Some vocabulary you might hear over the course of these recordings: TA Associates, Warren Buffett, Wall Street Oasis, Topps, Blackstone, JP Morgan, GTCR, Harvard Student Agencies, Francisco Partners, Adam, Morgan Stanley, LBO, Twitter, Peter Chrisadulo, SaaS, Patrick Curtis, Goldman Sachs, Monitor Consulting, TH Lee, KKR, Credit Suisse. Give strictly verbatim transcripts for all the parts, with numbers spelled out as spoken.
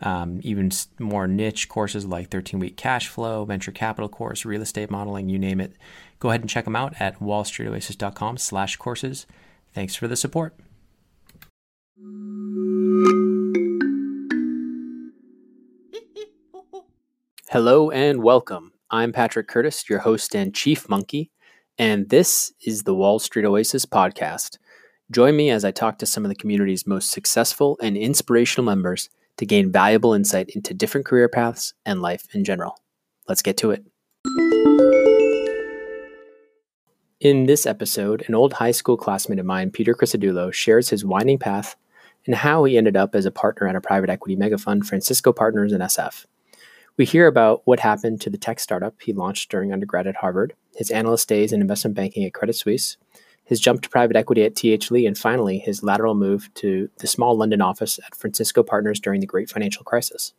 um, even more niche courses like thirteen-week cash flow, venture capital course, real estate modeling, you name it. Go ahead and check them out at wallstreetoasis.com slash courses. Thanks for the support. Hello and welcome. I'm Patrick Curtis, your host and Chief Monkey, and this is the Wall Street Oasis podcast. Join me as I talk to some of the community's most successful and inspirational members to gain valuable insight into different career paths and life in general. Let's get to it. In this episode, an old high school classmate of mine, Peter Chrisadulo, shares his winding path and how he ended up as a partner at a private equity mega fund, Francisco Partners in S F. We hear about what happened to the tech startup he launched during undergrad at Harvard, his analyst days in investment banking at Credit Suisse, his jump to private equity at T H Lee, and finally his lateral move to the small London office at Francisco Partners during the Great Financial Crisis.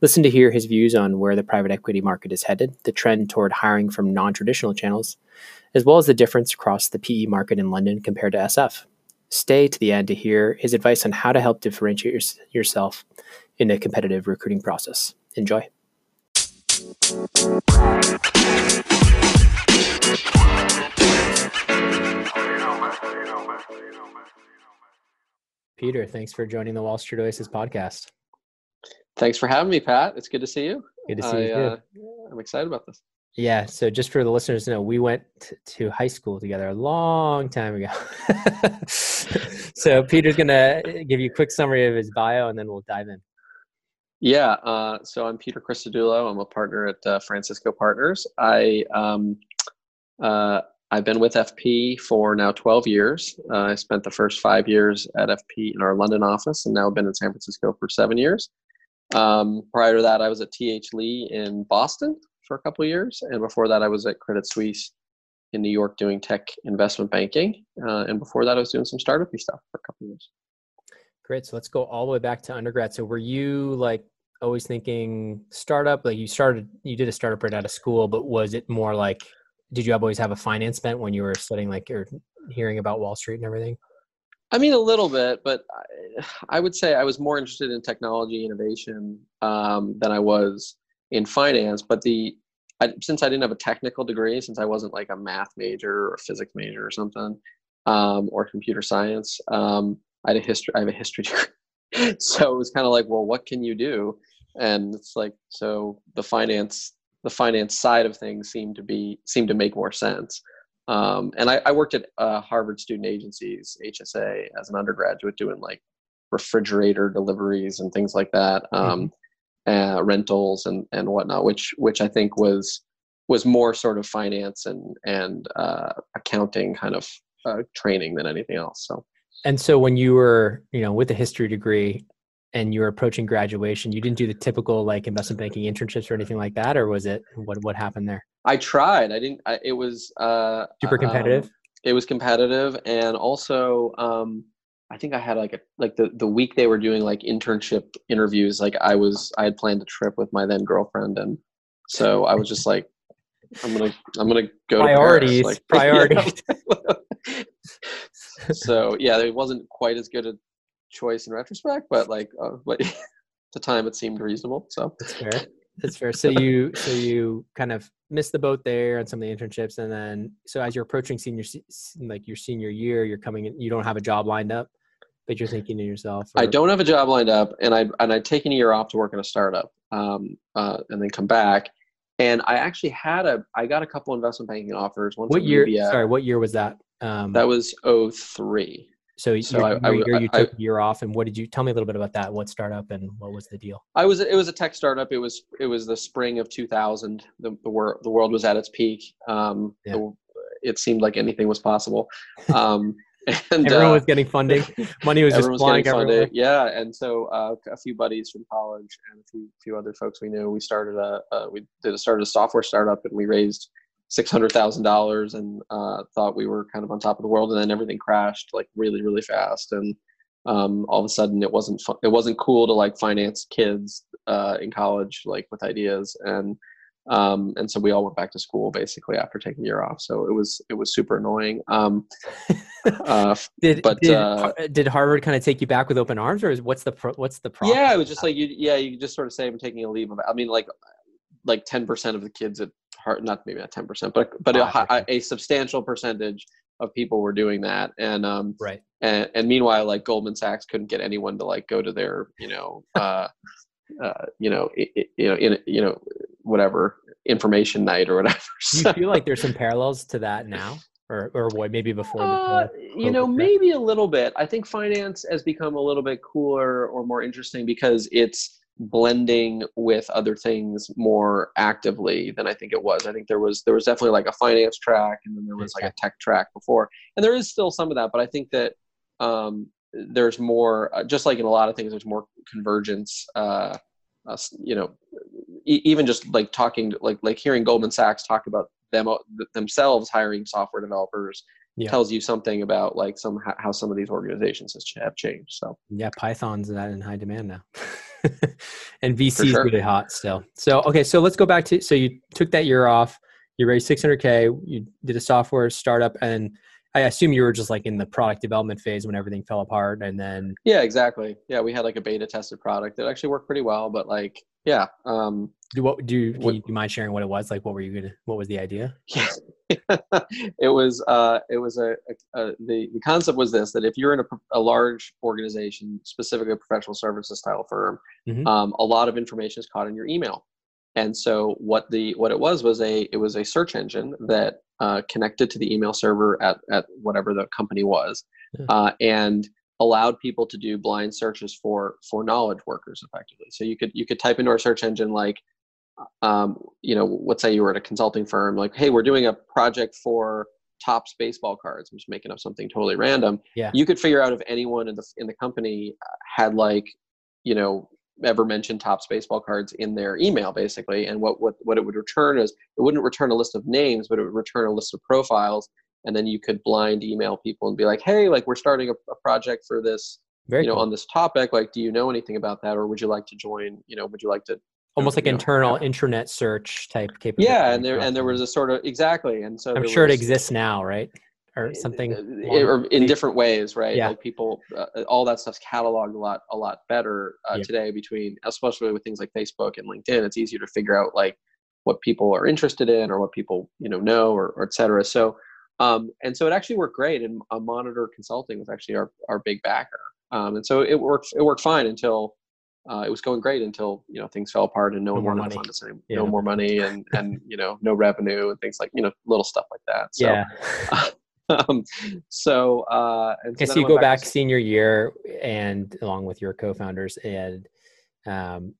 Listen to hear his views on where the private equity market is headed, the trend toward hiring from non-traditional channels, as well as the difference across the P E market in London compared to S F. Stay to the end to hear his advice on how to help differentiate your, yourself in a competitive recruiting process. Enjoy. Peter, thanks for joining the Wall Street Oasis podcast. Thanks for having me, Pat. It's good to see you. Good to see I, you. Uh, I'm excited about this. Yeah. So just for the listeners to know, we went t- to high school together a long time ago. So Peter's going to give you a quick summary of his bio and then we'll dive in. Yeah. Uh, so I'm Peter Chrisadulo. I'm a partner at uh, Francisco Partners. I, um, uh, I've been with F P for now twelve years. Uh, I spent the first five years at F P in our London office and now been in San Francisco for seven years. Um, prior to that, I was at T H Lee in Boston for a couple of years. And before that, I was at Credit Suisse in New York doing tech investment banking. Uh, and before that, I was doing some startup-y stuff for a couple of years. Great. So let's go all the way back to undergrad. So were you like always thinking startup? Like you started, you did a startup right out of school, but was it more like, did you always have a finance bent when you were studying, like you're hearing about Wall Street and everything? I mean, a little bit, but I, I would say I was more interested in technology innovation um, than I was in finance. But the I, since I didn't have a technical degree, since I wasn't like a math major or physics major or something, um, or computer science, um, I had a history. I have a history degree, so it was kind of like, well, what can you do? And it's like, so the finance, the finance side of things seemed to be seemed to make more sense. Um, and I, I worked at uh, Harvard Student Agencies, H S A, as an undergraduate doing like refrigerator deliveries and things like that, um, mm-hmm. uh, rentals and, and whatnot, which which I think was was more sort of finance and and uh, accounting kind of uh, training than anything else. So. And so when you were you know with a history degree and you were approaching graduation, you didn't do the typical like investment banking internships or anything like that, or was it what what happened there? I tried. I didn't. I, it was uh, super competitive. Um, it was competitive, and also um, I think I had like a like the, the week they were doing like internship interviews. Like I was, I had planned a trip with my then girlfriend, and so I was just like, I'm gonna, I'm gonna go. Priorities, to like, priorities. You know? So yeah, it wasn't quite as good a choice in retrospect, but like, uh, but at the time it seemed reasonable. So that's fair. That's fair. So you, so you kind of missed the boat there on some of the internships, and then so as you're approaching senior, like your senior year, you're coming in, you don't have a job lined up, but you're thinking to yourself, or, I don't have a job lined up, and I and I'd taken a year off to work at a startup, um, uh, and then come back, and I actually had a, I got a couple investment banking offers. One what year? Media. Sorry, what year was that? Um, that was oh three. So, so your, I, your I, year, you took a year off, and what did you tell me a little bit about that? What startup and what was the deal? I was it was a tech startup. It was it was the spring of two thousand. The the world the world was at its peak. Um, yeah. it, it seemed like anything was possible. Um, and everyone uh, was getting funding. Money was just flying everywhere. Yeah, and so uh, a few buddies from college and a few few other folks we knew, we started a uh, we did a started a software startup, and we raised six hundred thousand dollars and uh, thought we were kind of on top of the world, and then everything crashed like really, really fast. And um, all of a sudden it wasn't fun. It wasn't cool to like finance kids uh, in college, like with ideas. And um, and so we all went back to school basically after taking a year off. So it was, it was super annoying. Um, uh, did, but, did, uh, did Harvard kind of take you back with open arms, or is what's the, pro, what's the problem? Yeah, it was just like, you, yeah, you just sort of say, I'm taking a leave of, I mean, like, like ten percent of the kids at Harvard, not maybe not ten percent, but, but oh, a, okay. a substantial percentage of people were doing that. And, um, right. and, and meanwhile, like Goldman Sachs couldn't get anyone to like go to their, you know, uh, uh, you know, it, it, you know, in, you know, whatever information night or whatever. So. Do you feel like there's some parallels to that now, or, or what, maybe before? Uh, the you know, trip? Maybe a little bit. I think finance has become a little bit cooler or more interesting because it's blending with other things more actively than I think it was. I think there was, there was definitely like a finance track, and then there was like a tech track before. And there is still some of that, but I think that, um, there's more, uh, just like in a lot of things, there's more convergence, uh, uh you know, e- even just like talking, like, like hearing Goldman Sachs talk about them, themselves hiring software developers. Yeah. Tells you something about like some, how some of these organizations have changed. So yeah, Python's that in high demand now, and V C is sure. really hot still. So okay, so let's go back to, so you took that year off, you raised six hundred K, you did a software startup, and I assume you were just like in the product development phase when everything fell apart, and then yeah, exactly. Yeah, we had like a beta tested product that actually worked pretty well, but like yeah. Um, do what do you, what, do you mind sharing what it was like? What were you gonna? What was the idea? Yeah. It was uh, it was a, a, a the, the concept was this, that if you're in a, a large organization, specifically a professional services style firm, mm-hmm. um, a lot of information is caught in your email, and so what the what it was was a it was a search engine that uh, connected to the email server at at whatever the company was, mm-hmm. uh, and allowed people to do blind searches for for knowledge workers effectively. So you could you could type into our search engine like. Um, you know, let's say you were at a consulting firm, like, hey, we're doing a project for Topps baseball cards. I'm just making up something totally random. Yeah. You could figure out if anyone in the in the company had like, you know, ever mentioned Topps baseball cards in their email, basically. And what, what what it would return is, it wouldn't return a list of names, but it would return a list of profiles. And then you could blind email people and be like, hey, like we're starting a, a project for this, Very you know, cool. on this topic. Like, do you know anything about that? Or would you like to join, you know, would you like to almost like you know, internal yeah. intranet search type capability. Yeah, and there and there was a sort of exactly, and so I'm sure was, it exists now, right, or something, it, or in different ways, right? Yeah, like people, uh, all that stuff's cataloged a lot, a lot better uh, yeah. today. Between especially with things like Facebook and LinkedIn, it's easier to figure out like what people are interested in or what people you know know or, or et cetera. So, um, and so it actually worked great. And uh, Monitor Consulting was actually our our big backer, um, and so it worked it worked fine until. Uh, it was going great until, you know, things fell apart and no, no one wanted to fund us anymore. Yeah. No more money and, and, you know, no revenue and things like, you know, little stuff like that. So, yeah. um, so, uh, and so, okay, so you go back, back senior year and along with your co-founders and, um,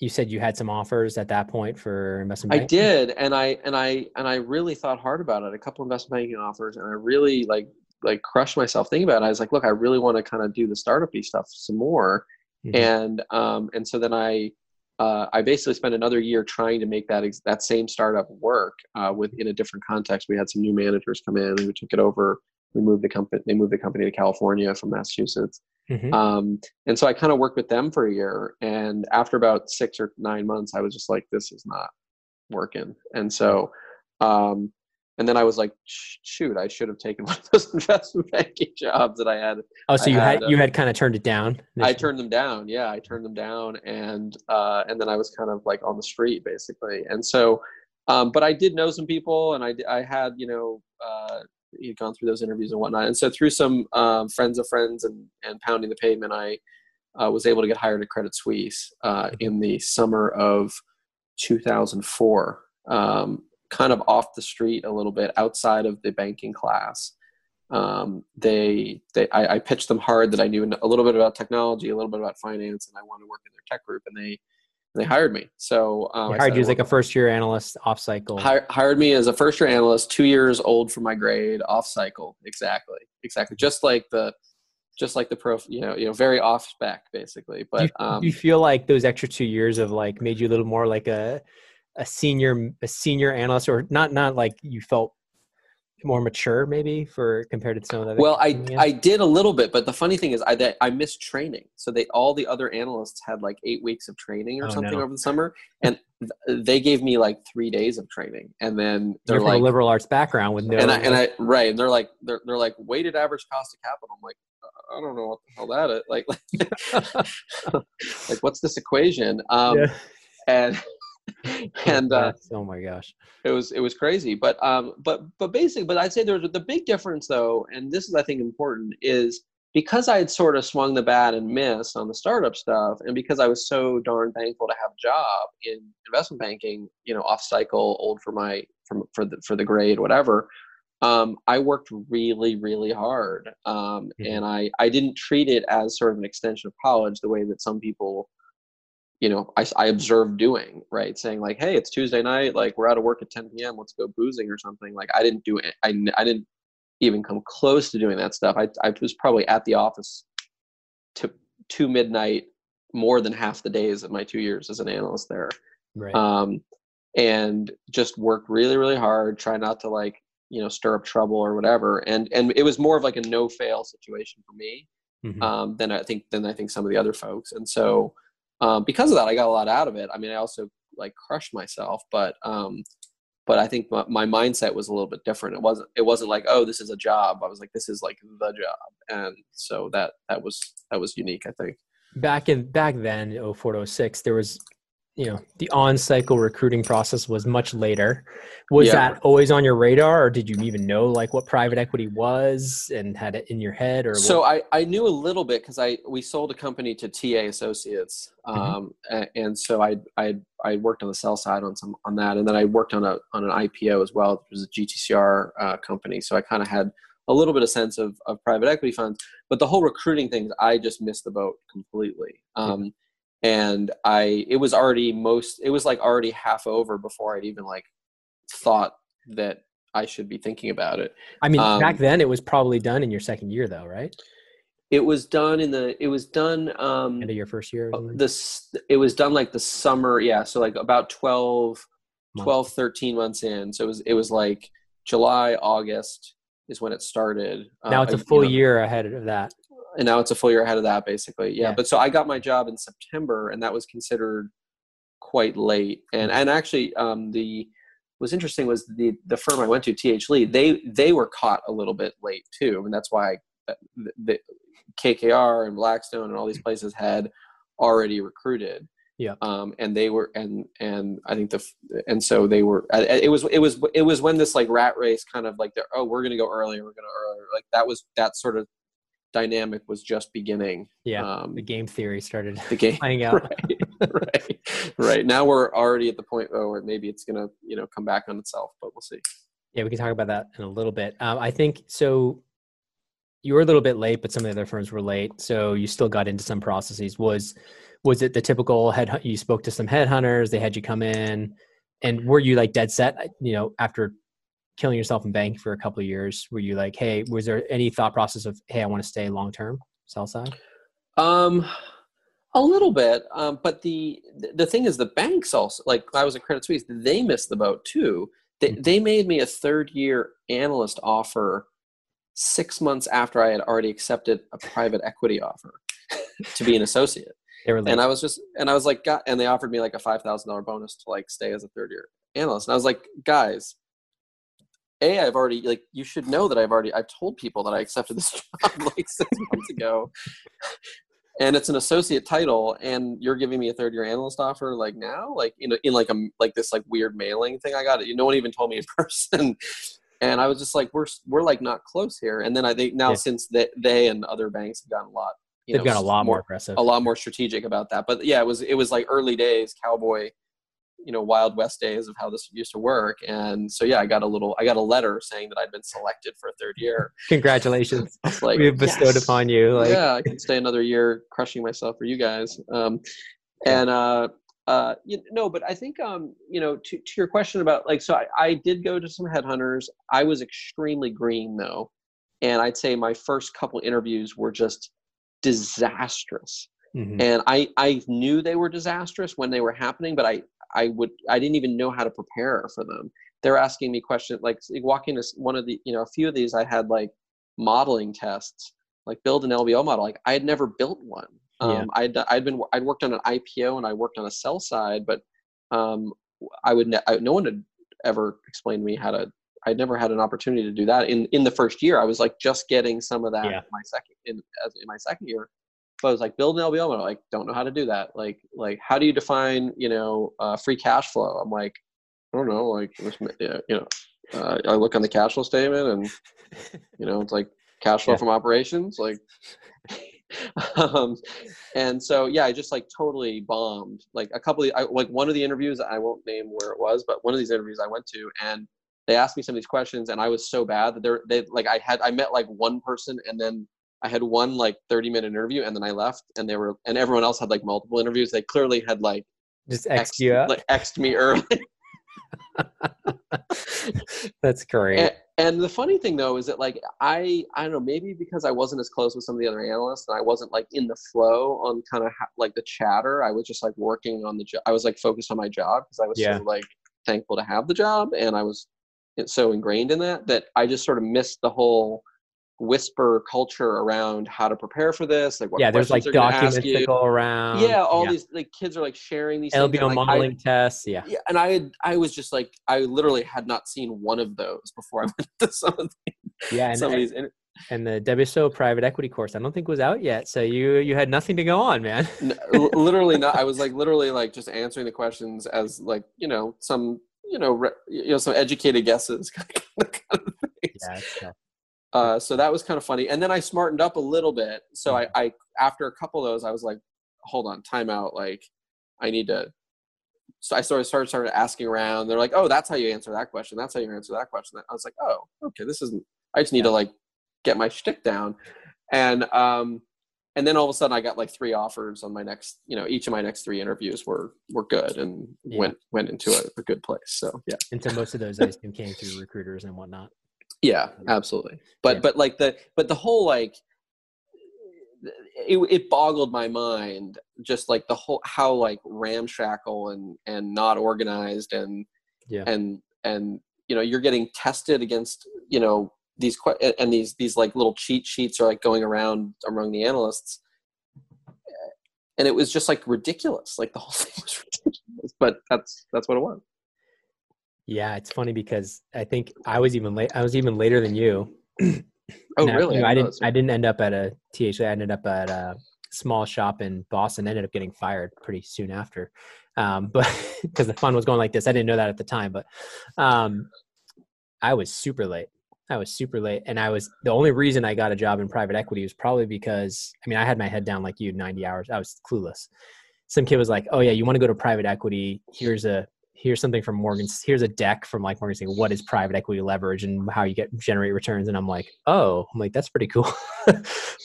you said you had some offers at that point for investment banking. I did. And I, and I, and I really thought hard about it, a couple investment banking offers. And I really like, like crushed myself thinking about it. I was like, look, I really want to kind of do the startup-y stuff some more. Mm-hmm. And, um, and so then I, uh, I basically spent another year trying to make that, ex- that same startup work, uh, with, in a different context. We had some new managers come in and we took it over. We moved the company, they moved the company to California from Massachusetts. Mm-hmm. Um, and so I kind of worked with them for a year, and after about six or nine months, I was just like, this is not working. And so, um, and then I was like, shoot, I should have taken one of those investment banking jobs that I had. Oh, so you had, had you had kind of turned it down? Initially. I turned them down. Yeah, I turned them down. And uh, and then I was kind of like on the street, basically. And so, um, but I did know some people, and I, I had, you know, uh, you'd gone through those interviews and whatnot. And so through some um, friends of friends and, and pounding the pavement, I uh, was able to get hired at Credit Suisse uh, in the summer of two thousand four. Um kind of off the street a little bit, outside of the banking class. Um, they, they, I, I pitched them hard that I knew a little bit about technology, a little bit about finance, and I wanted to work in their tech group, and they, and they hired me. So um, they hired I said, you as like a first year analyst off cycle. Hire, hired me as a first year analyst, two years old for my grade, off cycle. Exactly, exactly. Just like the, just like the pro, you know, you know, very off spec basically. But do you, um, do you feel like those extra two years of like made you a little more like a a senior a senior analyst, or not not like you felt more mature maybe for compared to some of the other? Well, I I did a little bit, but the funny thing is I that I missed training. So they all the other analysts had like eight weeks of training or oh, something no. over the summer, and th- they gave me like three days of training, and then they're You're like from a liberal arts background with no and I, and I right and they're like they're they're like weighted average cost of capital. I'm like, I don't know what the hell that is. Like like, like what's this equation? Um, yeah. and. and uh, oh my gosh, it was it was crazy. But um, but but basically, but I'd say there's the big difference though, and this is I think important, is because I had sort of swung the bat and missed on the startup stuff, and because I was so darn thankful to have a job in investment banking, you know, off cycle, old for my for for the for the grade, whatever. Um, I worked really really hard, um, mm-hmm. and I I didn't treat it as sort of an extension of college the way that some people. You know, I, I observed doing, right? Saying like, hey, it's Tuesday night, like we're out of work at ten p.m. Let's go boozing or something. Like I didn't do it. I, I didn't even come close to doing that stuff. I, I was probably at the office to, to midnight more than half the days of my two years as an analyst there. Right. Um, and just worked really, really hard. Try not to like, you know, stir up trouble or whatever. And, and it was more of like a no fail situation for me mm-hmm. um, than I think, than I think some of the other folks. And so, Um, because of that, I got a lot out of it. I mean, I also like crushed myself, but, um, but I think my, my mindset was a little bit different. It wasn't, it wasn't like, oh, this is a job. I was like, this is like the job. And so that, that was, that was unique, I think. Back in, back then, oh four to oh six, there was, you know, the on-cycle recruiting process was much later. Was yeah. that always on your radar, or did you even know like what private equity was and had it in your head? Or so what? I, I knew a little bit because I we sold a company to T A Associates, um, mm-hmm. and, and so I I I worked on the sell side on some on that, and then I worked on a on an I P O as well. It was a G T C R uh, company, so I kind of had a little bit of sense of of private equity funds, but the whole recruiting thing, I just missed the boat completely. Um, mm-hmm. And I, it was already most, it was like already half over before I'd even like thought that I should be thinking about it. I mean, um, back then it was probably done in your second year though, right? It was done in the, it was done. Um, End of your first year? This, it was done like the summer. Yeah. So like about twelve, twelve, thirteen months in. So it was, it was like July, August is when it started. Now um, it's a full I, you know, year ahead of that. And now it's a full year ahead of that, basically. Yeah. yeah. But so I got my job in September, and that was considered quite late. And and actually, um, the what's interesting was the the firm I went to, T H Lee. They they were caught a little bit late too, and that's why I, the K K R and Blackstone and all these places had already recruited. Yeah. Um. And they were and and I think the and so they were. It was it was it was when this like rat race kind of like they're oh we're gonna go earlier we're gonna earlier like that was that sort of. Dynamic was just beginning. Yeah, um, the game theory started the game, playing out. Right, right, right. Now we're already at the point where maybe it's going to, you know, come back on itself, but we'll see. Yeah, we can talk about that in a little bit. Um, I think, so you were a little bit late, but some of the other firms were late. So you still got into some processes. Was was it the typical head, you spoke to some headhunters, they had you come in, and were you like dead set, you know, after killing yourself in bank for a couple of years, were you like, hey, was there any thought process of, hey, I want to stay long-term sell side? Um, a little bit. Um, but the, the thing is the banks also, like I was at Credit Suisse, they missed the boat too. They, mm-hmm. they made me a third year analyst offer six months after I had already accepted a private equity offer to be an associate. They were and I was just, and I was like, God, and they offered me like a five thousand dollars bonus to like stay as a third year analyst. And I was like, guys, A, I've already, like, you should know that I've already, I've told people that I accepted this job like six months ago, and it's an associate title, and you're giving me a third year analyst offer like now, like, you know, in like a, like this like weird mailing thing. I got it. No one even told me in person. And I was just like, we're, we're like not close here. And then I think now yeah. since they, they and other banks have gotten a lot, you they've know, got a lot more, more aggressive, a lot more strategic about that. But yeah, it was, it was like early days, cowboy, you know, Wild West days of how this used to work. And so, yeah, I got a little, I got a letter saying that I'd been selected for a third year. Congratulations. Like, we've bestowed yes. upon you. Like, yeah, I can stay another year crushing myself for you guys. Um, and, uh, uh, you know, but I think, um, you know, to, to your question about like, so I, I did go to some headhunters. I was extremely green though. And I'd say my first couple interviews were just disastrous. Mm-hmm. And I, I knew they were disastrous when they were happening, but I, I would, I didn't even know how to prepare for them. They're asking me questions, like walking to one of the, you know, a few of these, I had like modeling tests, like build an L B O model. Like I had never built one. Um, yeah. I'd, I'd been, I'd worked on an I P O and I worked on a sell side, but um, I would, ne- I, no one had ever explained to me how to, I'd never had an opportunity to do that in, in the first year. I was like just getting some of that yeah. in my second, in, in my second year. But I was like, build an L B O model. Like, don't know how to do that. Like, like, how do you define, you know, uh, free cash flow? I'm like, I don't know. Like, you know, uh, I look on the cash flow statement, and you know, it's like cash flow yeah. from operations, like. um, and so yeah, I just like totally bombed. Like a couple of, I, like one of the interviews, I won't name where it was, but one of these interviews I went to, and they asked me some of these questions, and I was so bad that they're they like I had I met like one person, and then. I had one like thirty minute interview, and then I left, and they were, and everyone else had like multiple interviews. They clearly had like just X'd you up, like X'd me early. That's great. And, and the funny thing though, is that like, I, I don't know, maybe because I wasn't as close with some of the other analysts, and I wasn't like in the flow on kind of ha- like the chatter. I was just like working on the job. I was like focused on my job because I was yeah. so like thankful to have the job. And I was so ingrained in that, that I just sort of missed the whole whisper culture around how to prepare for this, like what yeah there's like documents that go around yeah all yeah. these like kids are like sharing these L B O things, and, like, modeling I, tests yeah yeah and I had I was just like I literally had not seen one of those before I went to some of these, yeah and, some and, of these inter- and the W S O private equity course I don't think was out yet, so you you had nothing to go on, man. no, literally not I was like literally like just answering the questions as like you know some you know re- you know some educated guesses kind of, kind of things. yeah it's tough. Uh, so that was kind of funny. And then I smartened up a little bit. So I, I, after a couple of those, I was like, hold on, time out. Like I need to, so I sort of started, started asking around. They're like, oh, that's how you answer that question. That's how you answer that question. I was like, oh, okay. This isn't, I just need to like get my shtick down. And, um, and then all of a sudden I got like three offers on my next, you know, each of my next three interviews were, were good and yeah. went, went into a, a good place. So yeah. And so most of those I assume came through recruiters and whatnot. Yeah, absolutely. But, yeah. but like the, but the whole, like, it, it boggled my mind, just like the whole, how like ramshackle and, and not organized and, yeah. and, and, you know, you're getting tested against, you know, these, and these, these like little cheat sheets are like going around among the analysts. And it was just like ridiculous. Like the whole thing was ridiculous, but that's, that's what it was. Yeah, it's funny because I think I was even late. I was even later than you. Oh, really? I, I didn't. I didn't end up at a T H Lee. I ended up at a small shop in Boston. I ended up getting fired pretty soon after, um, but because the fund was going like this, I didn't know that at the time. But um, I was super late. I was super late, and I was the only reason I got a job in private equity was probably because I mean I had my head down like you, ninety hours. I was clueless. Some kid was like, "Oh yeah, you want to go to private equity? Here's a." Here's something from Morgan. Here's a deck from like Morgan Stanley. What is private equity leverage and how you get generate returns? And I'm like, oh, I'm like, that's pretty cool.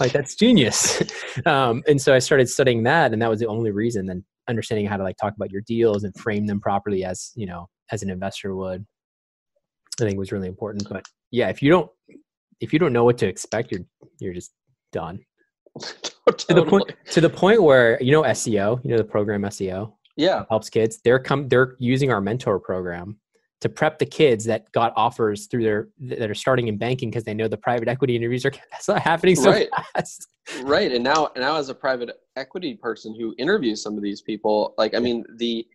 Like that's genius. Um, and so I started studying that, and that was the only reason. Then understanding how to like talk about your deals and frame them properly as, you know, as an investor would, I think was really important. But yeah, if you don't, if you don't know what to expect, you're, you're just done. Totally. To the point, to the point where, you know, S E O, you know, the program S E O. Yeah, helps kids. They're come. They're using our mentor program to prep the kids that got offers through their that are starting in banking because they know the private equity interviews are that's not happening so right. fast. Right, and now and now as a private equity person who interviews some of these people, like I mean the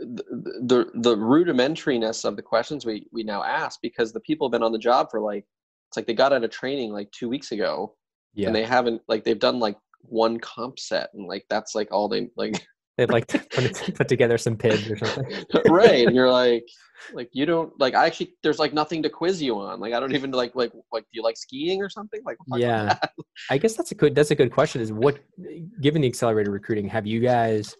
the the, the rudimentariness of the questions we we now ask because the people have been on the job for like it's like they got out of training like two weeks ago, yeah. and they haven't like they've done like one comp set and like that's like all they like. They'd like to put, put together some P I Ds or something. Right. And you're like, like, you don't like, I actually, there's like nothing to quiz you on. Like, I don't even like, like, like, do you like skiing or something? Like, yeah, I guess that's a good, that's a good question is what, given the accelerated recruiting, have you guys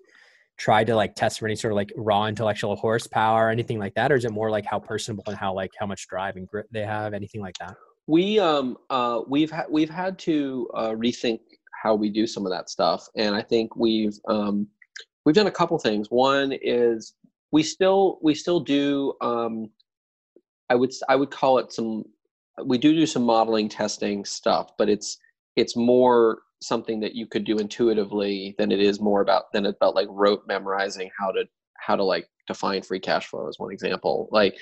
tried to like test for any sort of like raw intellectual horsepower or anything like that? Or is it more like how personable and how, like how much drive and grit they have, anything like that? We, um, uh, we've had, we've had to uh, rethink how we do some of that stuff. And I think we've, um, We've done a couple things. One is we still we still do um, I would I would call it some we do do some modeling testing stuff, but it's it's more something that you could do intuitively than it is more about than about like rote memorizing how to how to like define free cash flow as one example. Like,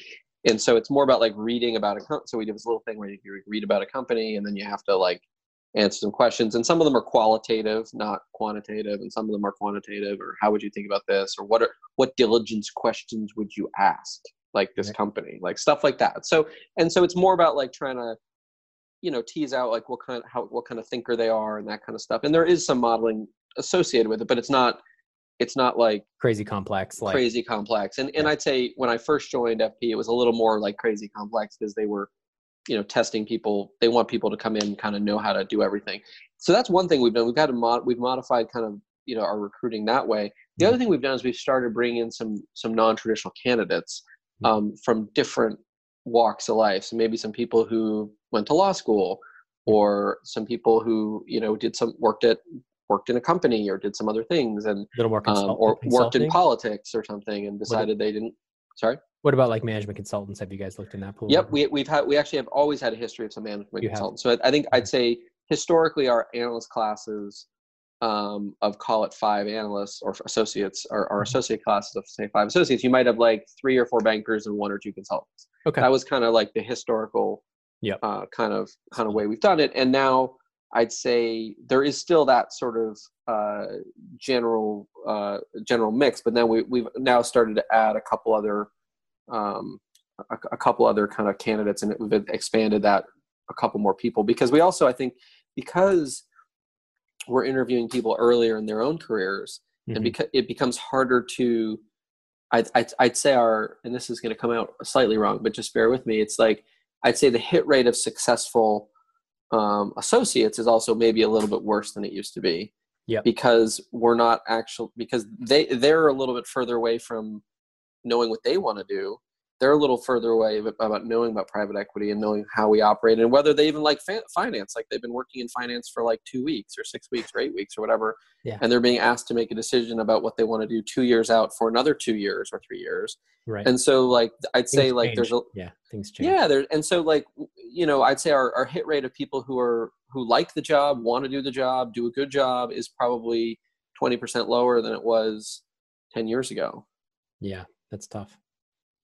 and so it's more about like reading about a company. So we did this little thing where you read about a company and then you have to like answer some questions. And some of them are qualitative, not quantitative. And some of them are quantitative, or how would you think about this? Or what are, what diligence questions would you ask like this company, like stuff like that. So, and so it's more about like trying to, you know, tease out like what kind of, how, what kind of thinker they are and that kind of stuff. And there is some modeling associated with it, but it's not, it's not like crazy complex, like crazy complex. And, and yeah. I'd say when I first joined F P, it was a little more like crazy complex because they were, you know, testing people. They want people to come in and kind of know how to do everything. So that's one thing we've done. We've got to mod, we've modified kind of, you know, our recruiting that way. The mm-hmm. other thing we've done is we've started bringing in some, some non-traditional candidates um, mm-hmm. from different walks of life. So maybe some people who went to law school, or some people who, you know, did some, worked at, worked in a company or did some other things, and work um, or worked in politics or something and decided they didn't, sorry. What about like management consultants? Have you guys looked in that pool? Yep. We, we've had, we actually have always had a history of some management you consultants. Have. So I, I think I'd say historically our analyst classes um, of call it five analysts or associates, or our associate classes of say five associates, you might have like three or four bankers and one or two consultants. Okay. That was kind of like the historical yep. uh, kind of, kind of way we've done it. And now I'd say there is still that sort of uh, general uh, general mix, but then we, we've now started to add a couple other um, a, a couple other kind of candidates, and it, we've expanded that a couple more people, because we also, I think, because we're interviewing people earlier in their own careers, mm-hmm. and because it becomes harder to, I'd, I'd, I'd say our, and this is going to come out slightly wrong, but just bear with me. It's like I'd say the hit rate of successful Um, associates is also maybe a little bit worse than it used to be, yeah. Because we're not actually because they they're a little bit further away from knowing what they want to do. They're a little further away about knowing about private equity and knowing how we operate and whether they even like fa- finance. Like they've been working in finance for like two weeks or six weeks or eight weeks or whatever, yeah. And they're being asked to make a decision about what they want to do two years out for another two years or three years. Right. And so, like I'd things say, like change. There's a yeah, things change. Yeah, there and so like. You know, I'd say our, our hit rate of people who are who like the job, want to do the job, do a good job is probably twenty percent lower than it was ten years ago. Yeah, that's tough.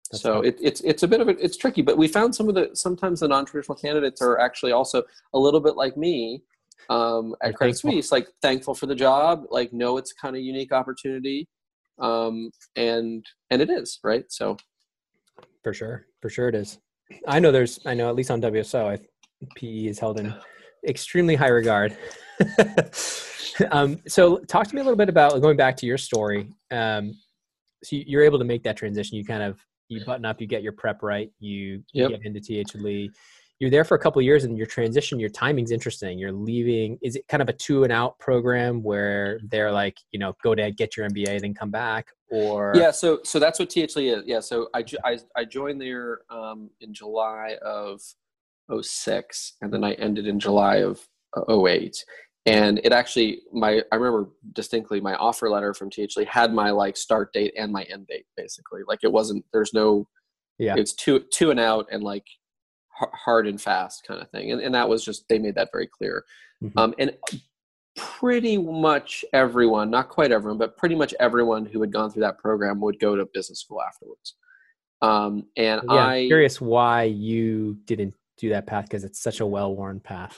That's so tough. It, it's it's a bit of a, it's tricky, but we found some of the sometimes the non-traditional candidates are actually also a little bit like me um, at You're Credit thankful. Suisse, like thankful for the job, like know it's kind of unique opportunity, um, and and it is right. So for sure, for sure it is. I know there's, I know at least on W S O, I, P E is held in extremely high regard. um, so talk to me a little bit about going back to your story. Um, so you, you're able to make that transition. You kind of, you button up, you get your prep right. You, yep. you get into T H Lee. You're there for a couple of years, and your transition, your timing's interesting. You're leaving. Is it kind of a two and out program where they're like, you know, go to get your M B A, then come back? Or yeah, so so that's what T H Lee is. Yeah, so I, I, I joined there um, in July of oh six, and then I ended in July of oh eight. And it actually, my I remember distinctly my offer letter from T H Lee had my like start date and my end date basically. Like it wasn't there's no yeah it's two two and out and like. Hard and fast kind of thing. And and that was just, they made that very clear. Mm-hmm. Um, and pretty much everyone, not quite everyone, but pretty much everyone who had gone through that program would go to business school afterwards. Um, and yeah, I... I'm curious why you didn't do that path, because it's such a well-worn path.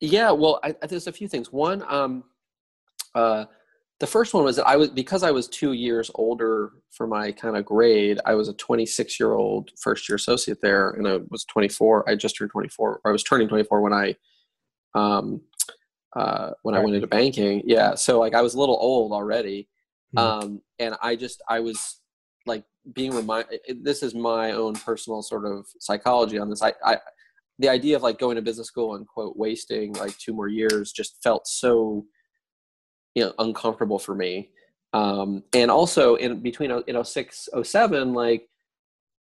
Yeah, well, I, I, there's a few things. One, um, uh, the first one was that I was, because I was two years older for my kind of grade, I was a twenty-six year old first year associate there. And I was twenty-four. I just turned twenty-four. Or I was turning twenty-four when I, um, uh, when I went into banking. Yeah. So like I was a little old already. Um, and I just, I was like being reminded, this is my own personal sort of psychology on this. I, I, the idea of like going to business school and quote wasting like two more years just felt so, you know, uncomfortable for me. Um, and also in between, you know, oh six, oh seven, like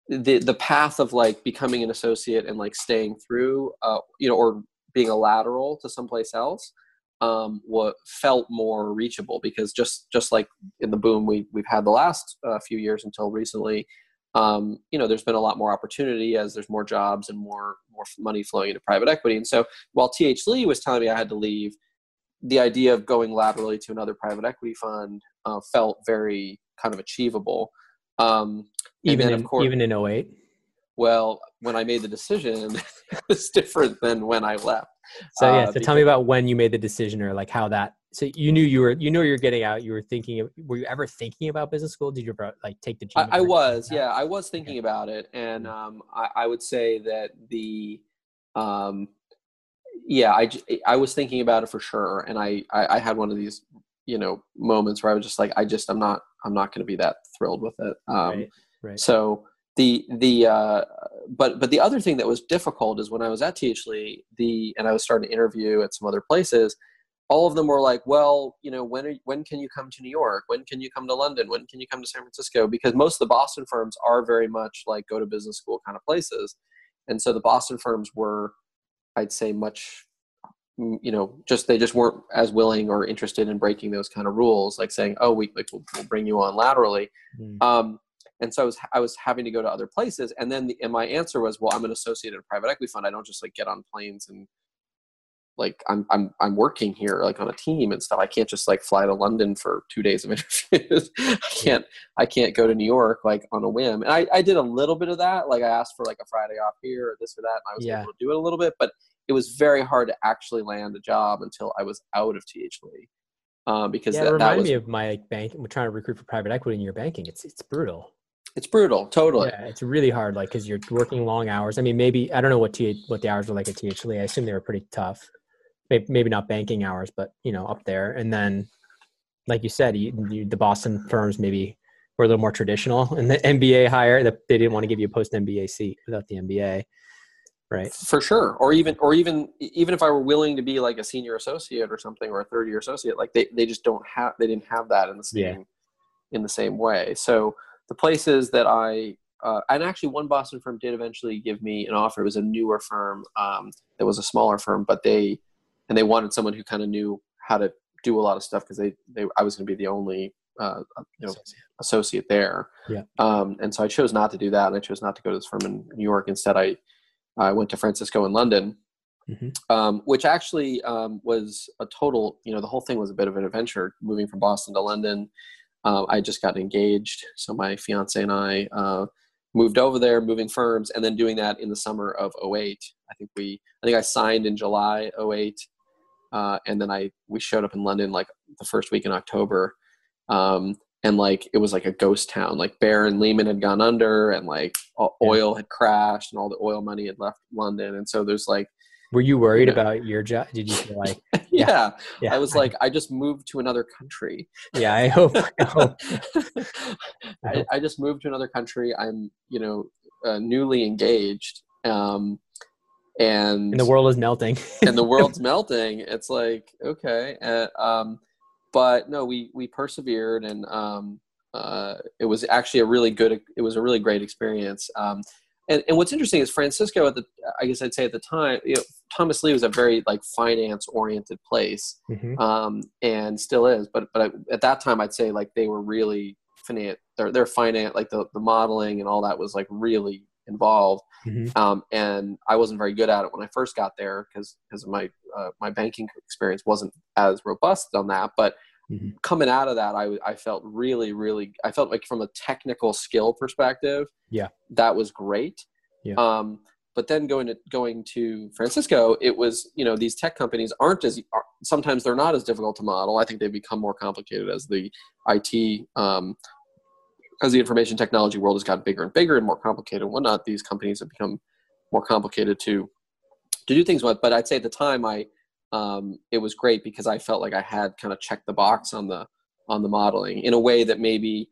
the, the path of like becoming an associate and like staying through, uh, you know, or being a lateral to someplace else, um, what felt more reachable, because just, just like in the boom we we've had the last uh, few years until recently, um, you know, there's been a lot more opportunity as there's more jobs and more, more money flowing into private equity. And so while T H Lee was telling me I had to leave, the idea of going laterally to another private equity fund uh, felt very kind of achievable. Um, even then, of in, course, even in oh eight? Well, when I made the decision, it's different than when I left. So yeah, so uh, tell me about when you made the decision, or like how that, so you knew you were, you know, you're getting out, you were thinking, of, were you ever thinking about business school? Did you like take the, I, I was, yeah, I was thinking okay. about it. And, um, I, I would say that the, um, yeah, I, I was thinking about it for sure. And I, I, I had one of these, you know, moments where I was just like, I just, I'm not, I'm not going to be that thrilled with it. Um, right, right. So the, the, uh, but, but the other thing that was difficult is when I was at T H Lee, the, and I was starting to interview at some other places, all of them were like, well, you know, when are, when can you come to New York? When can you come to London? When can you come to San Francisco? Because most of the Boston firms are very much like go to business school kind of places. And so the Boston firms were, I'd say much, you know, just, they just weren't as willing or interested in breaking those kind of rules, like saying, oh, we, like, we'll, we'll bring you on laterally. Mm. Um, and so I was, I was having to go to other places. And then the, and my answer was, well, I'm an associate in a private equity fund. I don't just like get on planes and, like I'm, I'm, I'm working here like on a team and stuff. I can't just like fly to London for two days of interviews. I can't, I can't go to New York like on a whim. And I, I did a little bit of that. Like I asked for like a Friday off here or this or that, and I was yeah. able to do it a little bit, but it was very hard to actually land a job until I was out of T H Lee. Um, because yeah, that, it reminded that was, me of my like, bank. We're trying to recruit for private equity in your banking. It's, it's brutal. It's brutal. Totally. Yeah, it's really hard. Like, cause you're working long hours. I mean, maybe, I don't know what T what the hours were like at T H Lee. I assume they were pretty tough. Maybe not banking hours, but you know, up there. And then, like you said, you, you, the Boston firms maybe were a little more traditional, and the M B A hire, that they didn't want to give you a post M B A seat without the M B A, right? For sure. Or even, or even, even if I were willing to be like a senior associate or something, or a third year associate, like they, they just don't have, they didn't have that in the same, yeah. in the same way. So the places that I, uh, and actually one Boston firm did eventually give me an offer. It was a newer firm. Um, it was a smaller firm, but they. And they wanted someone who kind of knew how to do a lot of stuff because they, they, I was going to be the only uh, you know, associate. associate there. Yeah. Um, and so I chose not to do that. And I chose not to go to this firm in New York. Instead, I, I went to Francisco in London, mm-hmm. um, which actually um, was a total, you know, the whole thing was a bit of an adventure moving from Boston to London. Um, I just got engaged. So my fiance and I uh, moved over there, moving firms, and then doing that in the summer of oh eight. I think we, I think I signed in July oh eight. Uh, and then I, we showed up in London, like the first week in October. Um, and like, it was like a ghost town, like Bear and Lehman had gone under and like all, yeah. oil had crashed and all the oil money had left London. And so there's like, were you worried you know, about your job? Did you feel like, yeah. yeah. yeah, I was like, I just moved to another country. Yeah. I hope, I, hope. I, I just moved to another country. I'm, you know, uh, newly engaged. Um, And, and the world is melting. and the world's melting. It's like, okay. Uh, um, but no, we, we persevered, and um, uh, it was actually a really good, it was a really great experience. Um, and, and what's interesting is Francisco at the, I guess I'd say at the time, you know, Thomas Lee was a very like finance oriented place, mm-hmm. um, and still is. But, but I, at that time I'd say like they were really finance, their, their finance, like the, the modeling and all that was like really involved. Mm-hmm. Um, and I wasn't very good at it when I first got there because because my uh, my banking experience wasn't as robust on that. But mm-hmm. coming out of that, I I felt really really I felt like from a technical skill perspective, yeah, that was great. Yeah. Um, but then going to going to Francisco, it was you know these tech companies aren't as are, sometimes they're not as difficult to model. I think they become more complicated as the I T. Um, As the information technology world has gotten bigger and bigger and more complicated and whatnot, these companies have become more complicated to to do things with. But I'd say at the time, I um, it was great because I felt like I had kind of checked the box on the on the modeling in a way that maybe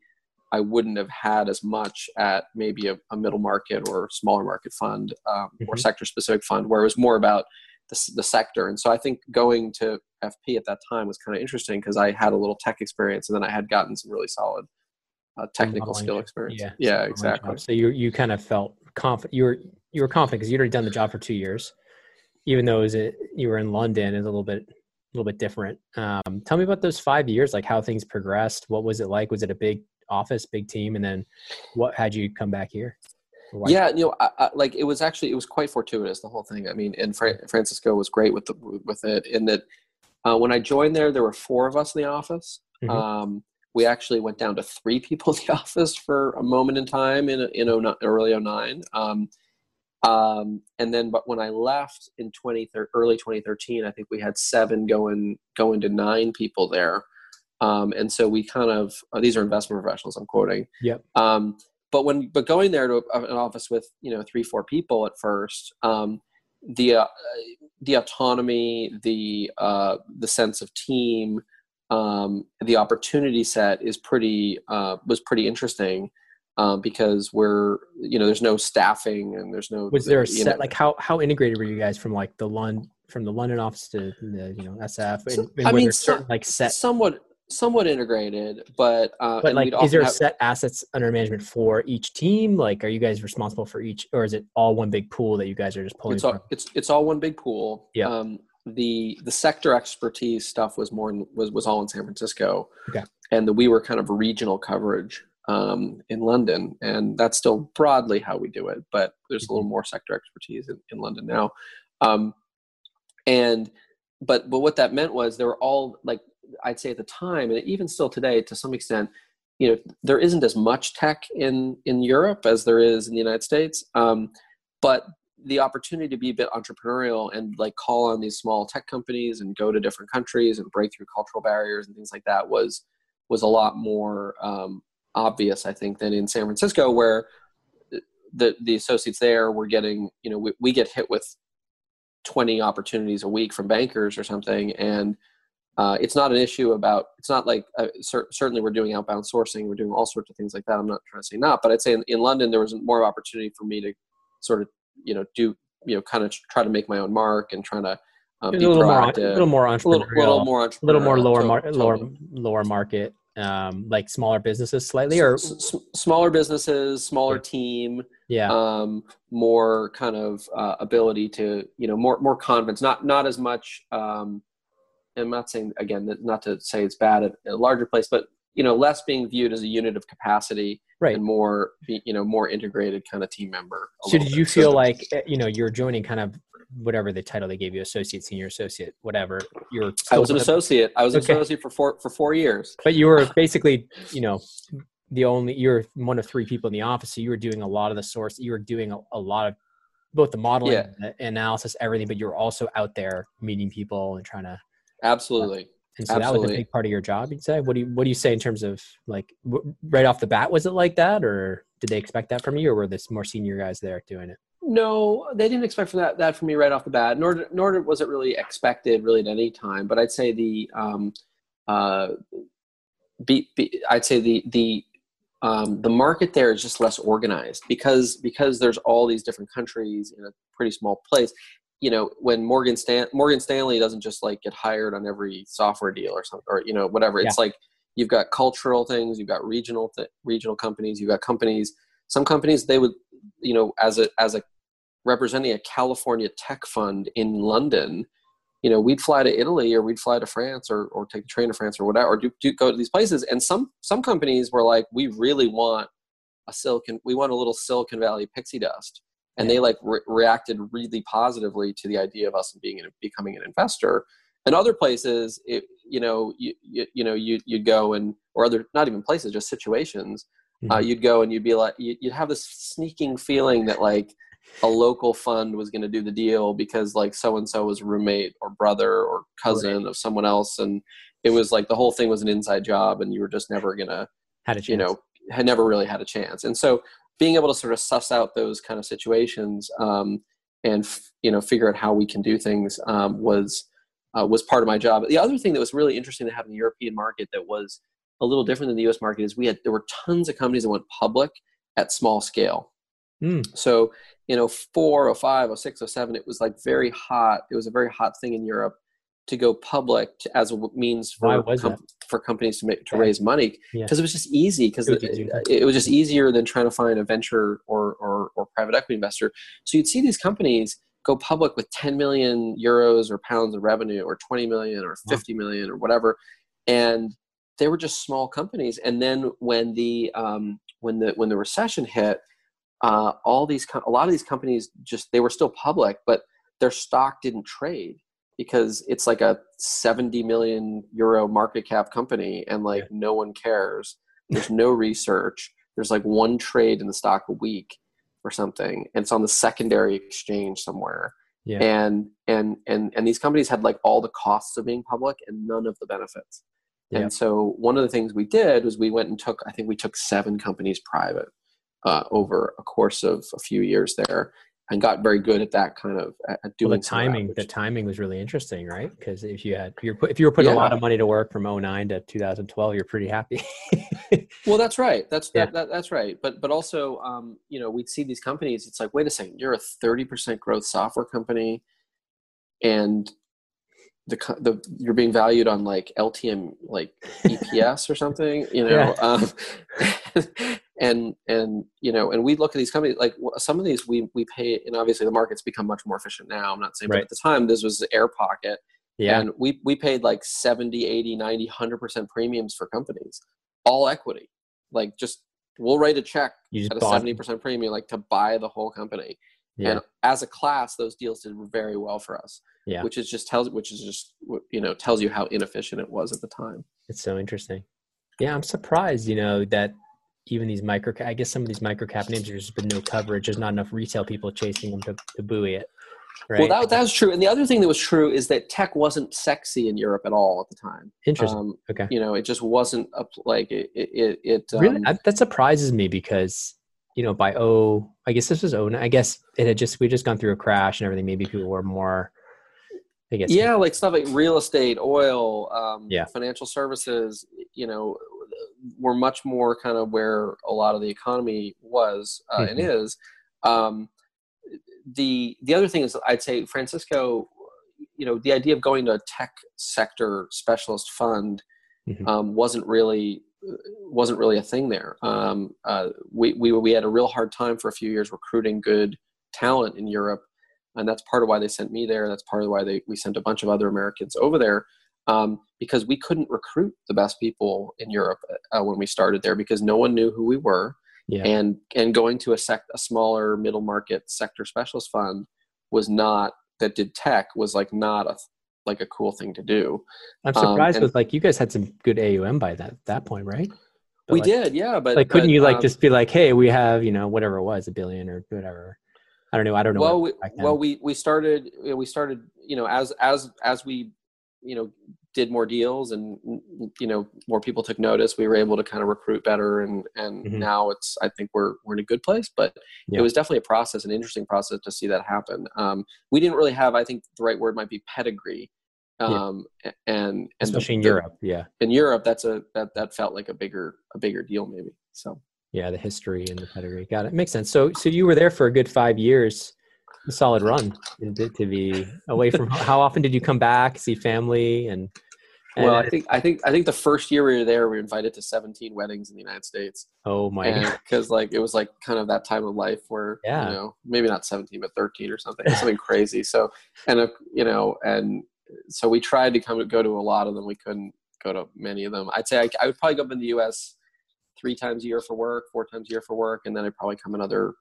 I wouldn't have had as much at maybe a, a middle market or smaller market fund um, mm-hmm. or sector specific fund, where it was more about the, the sector. And so I think going to F P at that time was kind of interesting because I had a little tech experience and then I had gotten some really solid. Uh, technical skill experience. Yeah, yeah exactly. Job. So you you kind of felt confident. You were you were confident because you'd already done the job for two years, even though it was a, you were in London. It's a little bit a little bit different. Um, tell me about those five years, like how things progressed. What was it like? Was it a big office, big team, and then what had you come back here? Yeah, you know, I, I, like it was actually it was quite fortuitous the whole thing. I mean, and Fra- Francisco was great with the with it in that uh, when I joined there, there were four of us in the office. Mm-hmm. Um, We actually went down to three people in the office for a moment in time in, in oh nine, early oh nine. Um, um, and then, but when I left in twenty, early twenty thirteen, I think we had seven going, going to nine people there. Um, and so we kind of, oh, these are investment professionals I'm quoting. Yep. Um, but when, but going there to an office with, you know, three, four people at first, um, the, uh, the autonomy, the, uh, the sense of team, um, the opportunity set is pretty, uh, was pretty interesting, um, uh, because we're, you know, there's no staffing and there's no, was there a set, know, like how, how integrated were you guys from like the London, from the London office to the, you know, S F and, so, and I mean, there certain, like set somewhat, somewhat integrated, but, uh, but like, is there have, set assets under management for each team? Like, are you guys responsible for each, or is it all one big pool that you guys are just pulling? It's all, from? It's, it's all one big pool. Yeah. Um, the, the sector expertise stuff was more, in, was, was all in San Francisco. Okay. And the, we were kind of regional coverage, um, in London, and that's still broadly how we do it, but there's mm-hmm. a little more sector expertise in, in London now. Um, and, but, but what that meant was there were all like, I'd say at the time, and even still today, to some extent, you know, there isn't as much tech in, in Europe as there is in the United States. Um, but the opportunity to be a bit entrepreneurial and like call on these small tech companies and go to different countries and break through cultural barriers and things like that was, was a lot more um, obvious, I think, than in San Francisco, where the, the associates there were getting, you know, we, we get hit with twenty opportunities a week from bankers or something. And Uh, it's not an issue about, it's not like, uh, cer- certainly we're doing outbound sourcing, we're doing all sorts of things like that. I'm not trying to say not, but I'd say in, in London, there was more opportunity for me to sort of, you know, do, you know, kind of try to make my own mark and trying to um, be a little proactive. More, a little more entrepreneurial. A little, little more entrepreneurial. A little more lower, mar- totally. lower, lower market, um, like smaller businesses slightly or? S- s- smaller businesses, smaller yeah. team. Yeah. Um, more kind of uh, ability to, you know, more, more confidence, not, not as much, um, I'm not saying, again, not to say it's bad at a larger place, but, you know, less being viewed as a unit of capacity right. and more, you know, more integrated kind of team member. So did you bit. feel so, like, you know, you're joining kind of whatever the title they gave you, associate, senior associate, whatever. You're I was an associate. I was okay. an associate for four, for four years. But you were basically, you know, the only, you're one of three people in the office. So you were doing a lot of the source. You were doing a, a lot of both the modeling, yeah. and the analysis, everything, but you were also out there meeting people and trying to. Absolutely. And so Absolutely. that was a big part of your job, you'd say? What do you, what do you say in terms of like w- right off the bat, was it like that, or did they expect that from you, or were this more senior guys there doing it? No, they didn't expect for that, that from me right off the bat, nor, nor was it really expected really at any time. But I'd say the, um, uh, be, be, I'd say the, the, um, the market there is just less organized because, because there's all these different countries in a pretty small place. You know, when Morgan Stan Morgan Stanley doesn't just like get hired on every software deal or something, or, you know, whatever. Yeah. It's like, you've got cultural things, you've got regional, th- regional companies, you've got companies, some companies they would, you know, as a, as a representing a California tech fund in London, you know, we'd fly to Italy or we'd fly to France or, or take the train to France or whatever, or do, do go to these places. And some, some companies were like, we really want a Silicon, we want a little Silicon Valley pixie dust. And they like re- reacted really positively to the idea of us being an, becoming an investor. And other places, it, you know, you, you, you know, you, you'd go and, or other, not even places, just situations, mm-hmm. uh, you'd go and you'd be like, you'd have this sneaking feeling that like a local fund was going to do the deal because like so-and-so was roommate or brother or cousin right. of someone else. And it was like, the whole thing was an inside job and you were just never going to, had a chance. you know, had never really had a chance. And so being able to sort of suss out those kind of situations um, and, f- you know, figure out how we can do things um, was uh, was part of my job. The other thing that was really interesting to have in the European market that was a little different than the U S market is we had, there were tons of companies that went public at small scale. Mm. So, you know, oh four, oh five, oh six, oh seven, it was like very hot. It was a very hot thing in Europe to go public to, as a means for com- for companies to make, to yeah. raise money because yeah. it was just easy because it, it, it was just easier than trying to find a venture or, or, or private equity investor. So you'd see these companies go public with ten million euros or pounds of revenue or twenty million or fifty million or whatever. And they were just small companies. And then when the, um, when the, when the recession hit, uh, all these, com- a lot of these companies just, they were still public, but their stock didn't trade. because it's like a seventy million euro market cap company and like yeah. no one cares. There's no research. There's like one trade in the stock a week or something. And it's on the secondary exchange somewhere. Yeah. And, and, and, and these companies had like all the costs of being public and none of the benefits. Yeah. And so one of the things we did was we went and took, I think we took seven companies private uh, over a course of a few years there, and got very good at that kind of at doing well, the timing. That, which, the timing was really interesting, right? Because if you had, you're put, if you were putting yeah. a lot of money to work from oh nine to two thousand twelve, you're pretty happy. Well, that's right. That's yeah. that, that, that's right. But but also, um, you know, we'd see these companies. It's like, wait a second, you're a thirty percent growth software company, and the the you're being valued on like L T M, like E P S or something, you know. Yeah. Um, And, and, you know, and we look at these companies, like some of these we, we pay, and obviously the market's become much more efficient now. I'm not saying, right. but at the time, this was the air pocket. Yeah. And we, we paid like seventy, eighty, ninety, one hundred percent premiums for companies, all equity. Like just, we'll write a check at a seventy percent premium, like to buy the whole company. Yeah. And as a class, those deals did very well for us, yeah. which is just tells, which is just, you know, tells you how inefficient it was at the time. It's so interesting. Yeah. I'm surprised, you know, that, even these micro, I guess some of these micro cap names, there's been no coverage. There's not enough retail people chasing them to, to buoy it. Right? Well, that, that was true. And the other thing that was true is that tech wasn't sexy in Europe at all at the time. Interesting. Um, okay. You know, it just wasn't a, like it, it, it um, really, I, that surprises me because, you know, by, Oh, I guess this was, oh, I guess it had just, we just gone through a crash and everything. Maybe people were more, I guess. Yeah. Like stuff like real estate, oil, um, yeah. financial services, you know, were much more kind of where a lot of the economy was uh, mm-hmm. and is. Um, the the other thing is I'd say, Francisco, you know, the idea of going to a tech sector specialist fund mm-hmm. um, wasn't really wasn't really a thing there. Um, uh, we we we had a real hard time for a few years recruiting good talent in Europe, and that's part of why they sent me there. That's part of why they we sent a bunch of other Americans over there. Um, because we couldn't recruit the best people in Europe uh, when we started there because no one knew who we were. Yeah. And, and going to a sec, a smaller middle market sector specialist fund was not, that did tech was like not a, like a cool thing to do. I'm surprised um, and, with like, you guys had some good A U M by that, that point, right? But we like, did. Yeah. But like, couldn't but, you like um, just be like, hey, we have, you know, whatever it was, a billion or whatever. I don't know. I don't know. Well, we, well, we, we started, we started, you know, as, as, as we, you know, did more deals and, you know, more people took notice. We were able to kind of recruit better. And, and mm-hmm. now it's, I think we're, we're in a good place, but yeah. it was definitely a process, an interesting process to see that happen. Um, we didn't really have, I think the right word might be pedigree. Um, yeah. and, and especially the, in Europe. The, yeah. In Europe, that's a, that, that felt like a bigger, a bigger deal maybe. So yeah, the history and the pedigree. Got it. Makes sense. So, so you were there for a good five years. A solid run to be away from. How often did you come back, see family? And, and well, I think I think I think the first year we were there, we were invited to seventeen weddings in the United States. Oh my and, God! Because like it was like kind of that time of life where yeah. you know maybe not seventeen but thirteen or something something crazy. So and uh, you know and so we tried to come go to a lot of them. We couldn't go to many of them. I'd say I, I would probably go up in the U S three times a year for work, four times a year for work, and then I'd probably come another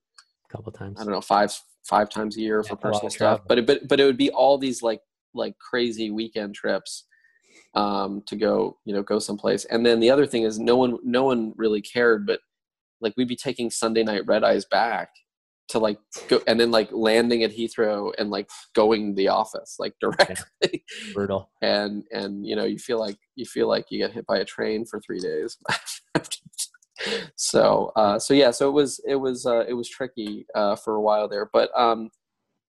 couple times. I don't know five. five times a year yeah, for personal stuff, but it, but, but it would be all these like, like crazy weekend trips um, to go, you know, go someplace. And then the other thing is no one, no one really cared, but like we'd be taking Sunday night red eyes back to like go and then like landing at Heathrow and like going to the office, like directly. Yeah. Brutal. and, and, you know, you feel like, you feel like you get hit by a train for three days. So, uh, so yeah, so it was, it was, uh, it was tricky, uh, for a while there, but, um,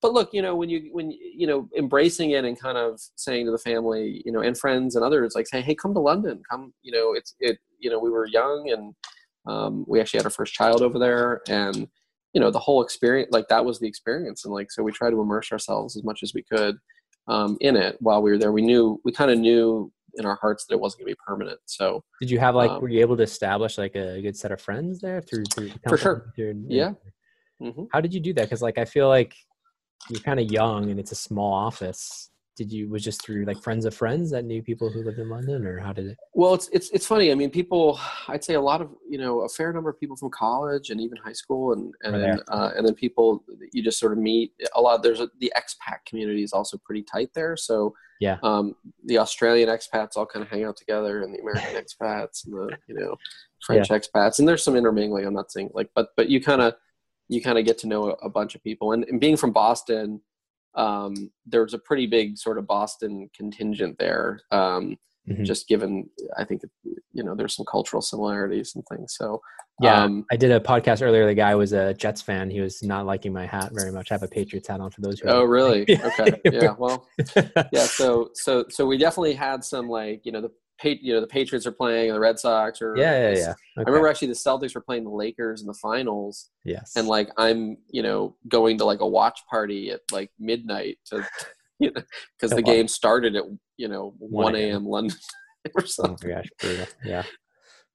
but look, you know, when you, when, you know, embracing it and kind of saying to the family, you know, and friends and others like saying, hey, come to London, come, you know, it's, it, you know, we were young and, um, we actually had our first child over there and, you know, the whole experience, like that was the experience. And like, so we tried to immerse ourselves as much as we could, um, in it while we were there. We knew, we kind of knew in our hearts that it wasn't gonna be permanent. So did you have like, um, were you able to establish like a good set of friends there through, through the for sure. Through, through, yeah. Mm-hmm. How did you do that? Cause like, I feel like you're kind of young and it's a small office. did you, was just through like friends of friends that knew people who lived in London, or how did it? Well, it's, it's, it's funny. I mean, people, I'd say a lot of, you know, a fair number of people from college and even high school, and, and, right then, uh, and then people that you just sort of meet a lot. There's a, the expat community is also pretty tight there. So yeah, um, the Australian expats all kind of hang out together, and the American expats and the, you know, French yeah. expats. And there's some intermingling. I'm not saying like, but, but you kind of, you kind of get to know a bunch of people. And, and being from Boston, um, there was a pretty big sort of Boston contingent there. Um, mm-hmm. Just given, I think, you know, there's some cultural similarities and things. So, yeah, um, I did a podcast earlier. The guy was a Jets fan. He was not liking my hat very much. I have a Patriots hat on for those. Who oh, really? Okay. Yeah. Well, yeah. So, so, so we definitely had some, like, you know, the, you know, the Patriots are playing, or the Red Sox, or yeah, yeah, yeah. Okay. I remember actually the Celtics were playing the Lakers in the finals. Yes, and like I'm, you know, going to like a watch party at like midnight to, you know, because the game started at you know one a.m. London or something. Oh my gosh, yeah,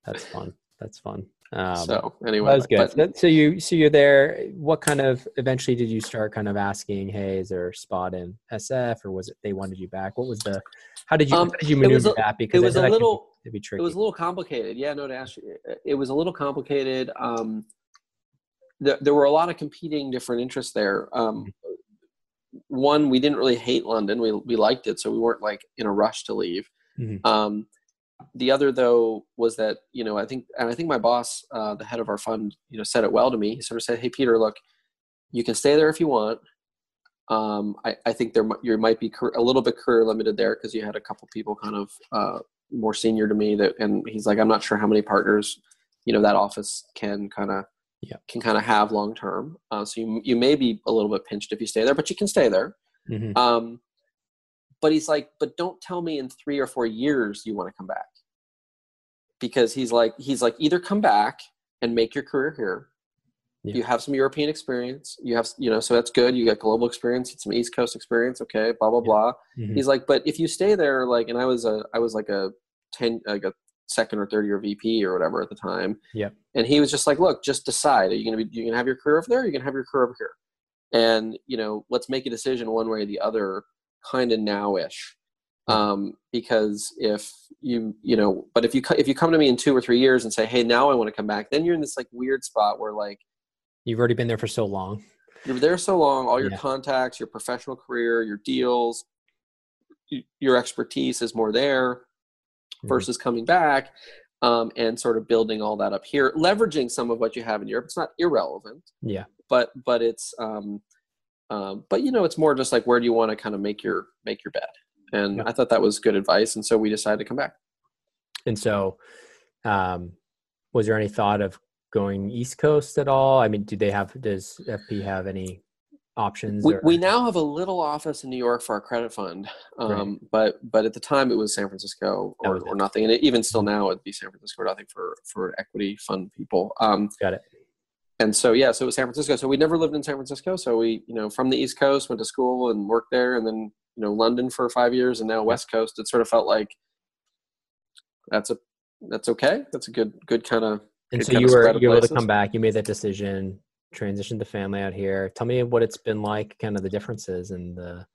that's fun. That's fun. Um, so anyway, that was good. But, so you, so you're there. What kind of eventually did you start kind of asking, hey, is there a spot in S F, or was it they wanted you back? What was the How did you, um, how did you maneuver a, that? Because it was a little, be, be it was a little complicated. Yeah, no, to ask you, it was a little complicated. Um, th- there were a lot of competing different interests there. Um, mm-hmm. One, we didn't really hate London. We, we liked it. So we weren't like in a rush to leave. Mm-hmm. Um, the other though, was that, you know, I think, and I think my boss, uh, the head of our fund, you know, said it well to me. He sort of said, hey, Peter, look, you can stay there if you want. Um, I, I think there you might be a little bit career limited there, because you had a couple people kind of uh, more senior to me that, and he's like, I'm not sure how many partners, you know, that office can kind of yeah. can kind of have long term. Uh, so you you may be a little bit pinched if you stay there, but you can stay there. Mm-hmm. Um, but he's like, but don't tell me in three or four years you want to come back, because he's like he's like either come back and make your career here. Yeah. You have some European experience. You have, you know, so that's good. You got global experience, some East Coast experience. Okay, blah blah yeah. blah. Mm-hmm. He's like, but if you stay there, like, and I was a, I was like a ten, like a second or third year V P or whatever at the time. Yeah. And he was just like, look, just decide. Are you gonna be, you gonna have your career over there? Or are you gonna have your career over here? And you know, let's make a decision one way or the other, kind of now-ish, um, because if you, you know, but if you if you come to me in two or three years and say, hey, now I want to come back, then you're in this like weird spot where like. You've already been there for so long. You're there so long. All your yeah. contacts, your professional career, your deals, y- your expertise is more there mm-hmm. versus coming back um, and sort of building all that up here, leveraging some of what you have in Europe. It's not irrelevant. Yeah. But but it's um, um, but you know it's more just like, where do you want to kind of make your make your bed? And yeah. I thought that was good advice, and so we decided to come back. And so, um, was there any thought of going East Coast at all? I mean, do they have, does F P have any options? We, or? we now have a little office in New York for our credit fund. Um, right. But but at the time it was San Francisco or, or nothing. And it, even still now it'd be San Francisco or nothing for, for equity fund people. Um, Got it. And so, yeah, so it was San Francisco. So we never lived in San Francisco. So we, you know, from the East Coast went to school and worked there, and then, you know, London for five years and now West Coast. It sort of felt like that's a, that's okay. That's a good, good kind of, And so you were you were able to come back. You made that decision, transitioned the family out here. Tell me what it's been like, kind of the differences and the.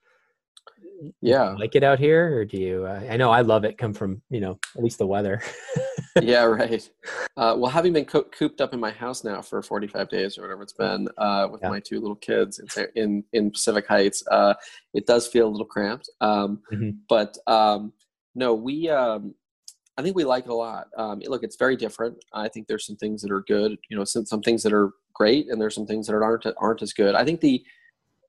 Yeah. Like it out here, or do you? Uh, I know I love it. Come from you know at least the weather. yeah. Right. Uh, well, having been co- cooped up in my house now for forty-five days or whatever it's been uh, with yeah. my two little kids in in, in Pacific Heights, uh, it does feel a little cramped. Um, mm-hmm. But um, no, we. Um, I think we like it a lot. Um, look, it's very different. I think there's some things that are good, you know, some, some things that are great, and there's some things that aren't aren't as good. I think the,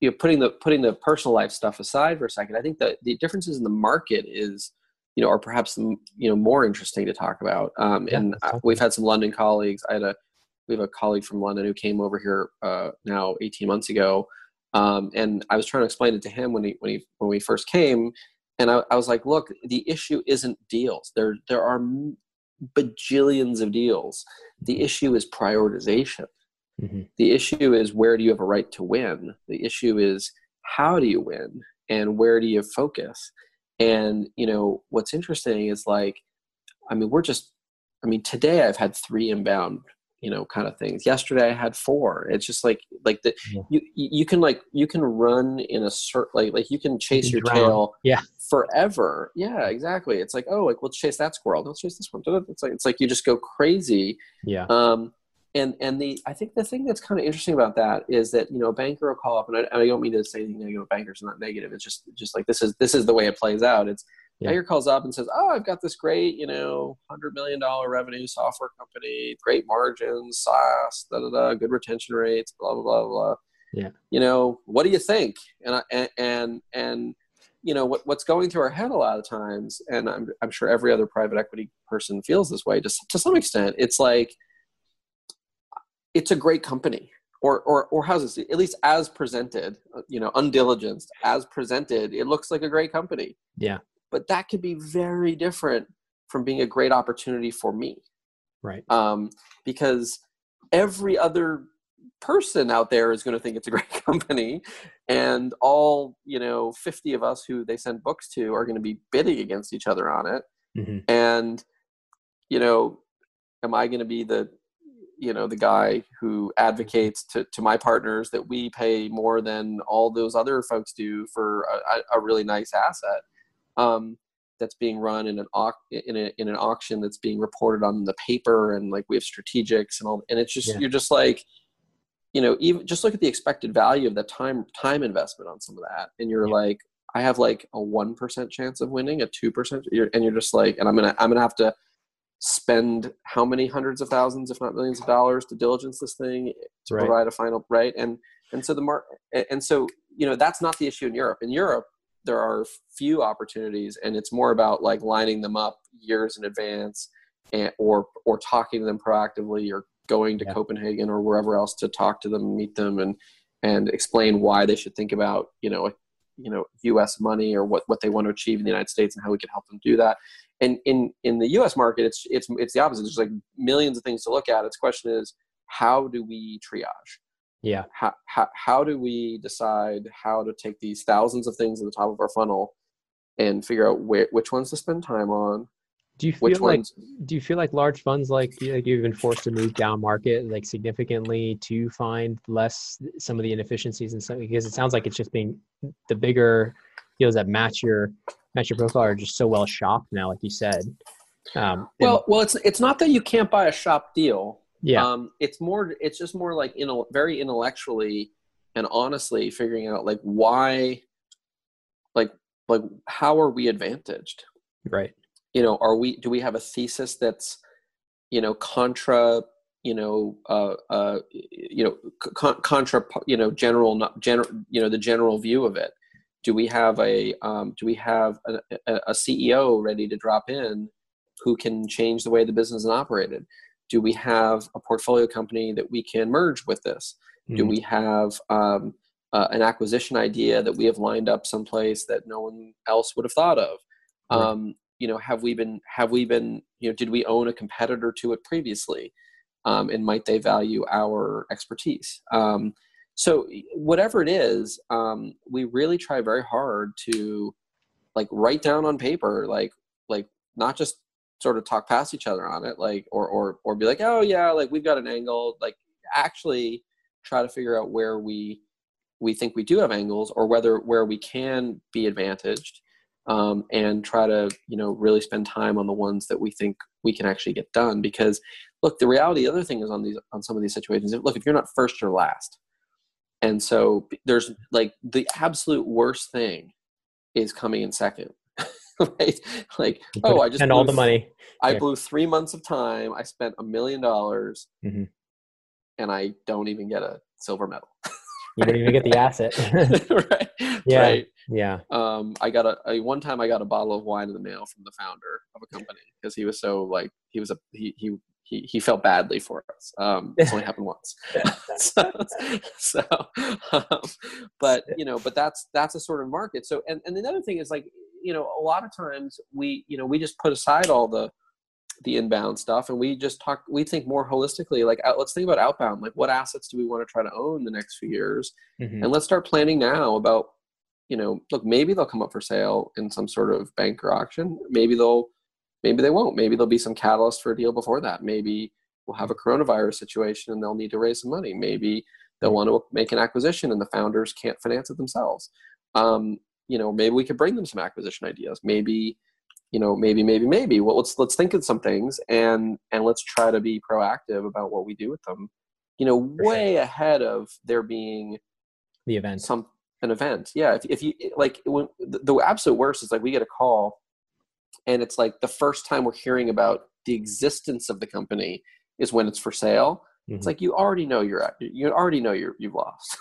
you know, putting the putting the personal life stuff aside for a second, I think that the differences in the market is, you know, are perhaps you know more interesting to talk about. Um, yeah, and I, we've had some London colleagues. I had a we have a colleague from London who came over here uh, now eighteen months ago, um, and I was trying to explain it to him when he when he when we first came. And I, I was like, look, the issue isn't deals. There there are bajillions of deals. The issue is prioritization. Mm-hmm. The issue is, where do you have a right to win? The issue is, how do you win? And where do you focus? And, you know, what's interesting is like, I mean, we're just, I mean, today I've had three inbound you know, kind of things. Yesterday I had four. It's just like, like the, yeah. you, you can like, you can run in a certain, like, like you can chase you can your drown. tail yeah. forever. Yeah, exactly. It's like, oh, like, let's chase that squirrel. Let's chase this one. It's like, it's like you just go crazy. Yeah. Um, and, and the, I think the thing that's kind of interesting about that is that, you know, a banker will call up, and I, I don't mean to say anything negative about bankers, not negative. It's just, just like, this is, this is the way it plays out. It's, Yeah. Banker calls up and says, oh, I've got this great, you know, one hundred million dollars revenue software company, great margins, SaaS, da, da, da, good retention rates, blah, blah, blah, blah. Yeah. You know, what do you think? And, I, and, and, and you know, what, what's going through our head a lot of times, and I'm, I'm sure every other private equity person feels this way to, to some extent, it's like, it's a great company. Or, or, or how's this, at least as presented, you know, undiligenced, as presented, it looks like a great company. Yeah. But that could be very different from being a great opportunity for me. Right. Um, because every other person out there is going to think it's a great company, and all, you know, fifty of us who they send books to are going to be bidding against each other on it. Mm-hmm. And, you know, am I going to be the, you know, the guy who advocates to, to my partners that we pay more than all those other folks do for a, a really nice asset? Um, that's being run in an au- in, a, in an auction that's being reported on the paper, and like we have strategics and all, and it's just yeah. you're just like, you know, even just look at the expected value of the time time investment on some of that, and you're yeah. like, I have like a one percent chance of winning, a two percent, and you're just like, and I'm gonna I'm gonna have to spend how many hundreds of thousands, if not millions of dollars, to diligence this thing to right. provide a final right, and and so the mar- and so you know that's not the issue in Europe. In Europe, there are few opportunities, and it's more about like lining them up years in advance, and, or, or talking to them proactively, or going to yeah. Copenhagen or wherever else to talk to them, meet them, and, and explain why they should think about, you know, you know, U S money, or what, what they want to achieve in the United States, and how we can help them do that. And in, in the U S market, it's, it's, it's the opposite. There's like millions of things to look at. Its question is, how do we triage? Yeah. How, how how do we decide how to take these thousands of things at the top of our funnel and figure out where, which ones to spend time on? Do you feel which like ones... do you feel like large funds like, like you've been forced to move down market like significantly to find less some of the inefficiencies and stuff? Because it sounds like it's just being the bigger deals that match your match your profile are just so well shopped now, like you said. Um, well, and... well, it's it's not that you can't buy a shop deal. Yeah. Um, it's more, it's just more like, you know, very intellectually and honestly figuring out like why, like, like how are we advantaged? Right. You know, are we, do we have a thesis that's, you know, contra, you know, uh, uh, you know, con- contra, you know, general, not general, you know, the general view of it. Do we have a, um, do we have a, a C E O ready to drop in who can change the way the business is operated? Do we have a portfolio company that we can merge with this? Mm-hmm. Do we have um, uh, an acquisition idea that we have lined up someplace that no one else would have thought of? Right. Um, you know, have we been, have we been, you know, did we own a competitor to it previously? Um, and might they value our expertise? Um, so whatever it is, um, we really try very hard to like write down on paper, like, like not just sort of talk past each other on it, like, or, or, or be like, oh yeah, like we've got an angle, like actually try to figure out where we, we think we do have angles, or whether, where we can be advantaged, um, and try to, you know, really spend time on the ones that we think we can actually get done. Because look, the reality, the other thing is on these, on some of these situations, look, if you're not first, you're last. And so there's like the absolute worst thing is coming in second. Right? Like, oh, I just and all the money. I yeah. blew three months of time. I spent a million dollars, mm-hmm. and I don't even get a silver medal. You don't even get the asset. Right? Yeah. Right. Yeah. Um, I got a, a one time. I got a bottle of wine in the mail from the founder of a company because he was so like he was a he he he, he felt badly for us. Um, it's only happened once. so, so um, but you know, but that's that's a sort of market. So, and and another thing is like, you know, a lot of times we, you know, we just put aside all the, the inbound stuff, and we just talk, we think more holistically, like out, let's think about outbound, like what assets do we want to try to own the next few years? Mm-hmm. And let's start planning now about, you know, look, maybe they'll come up for sale in some sort of banker auction. Maybe they'll, maybe they won't, maybe there'll be some catalyst for a deal before that. Maybe we'll have a coronavirus situation and they'll need to raise some money. Maybe they'll want to make an acquisition and the founders can't finance it themselves. Um, you know, maybe we could bring them some acquisition ideas. Maybe, you know, maybe, maybe, maybe. Well, let's let's think of some things and and let's try to be proactive about what we do with them. You know, way ahead of there being the event, some an event. Yeah, if if you like, when, the, the absolute worst is like we get a call, and it's like the first time we're hearing about the existence of the company is when it's for sale. Mm-hmm. It's like you already know you're you already know you're you've lost.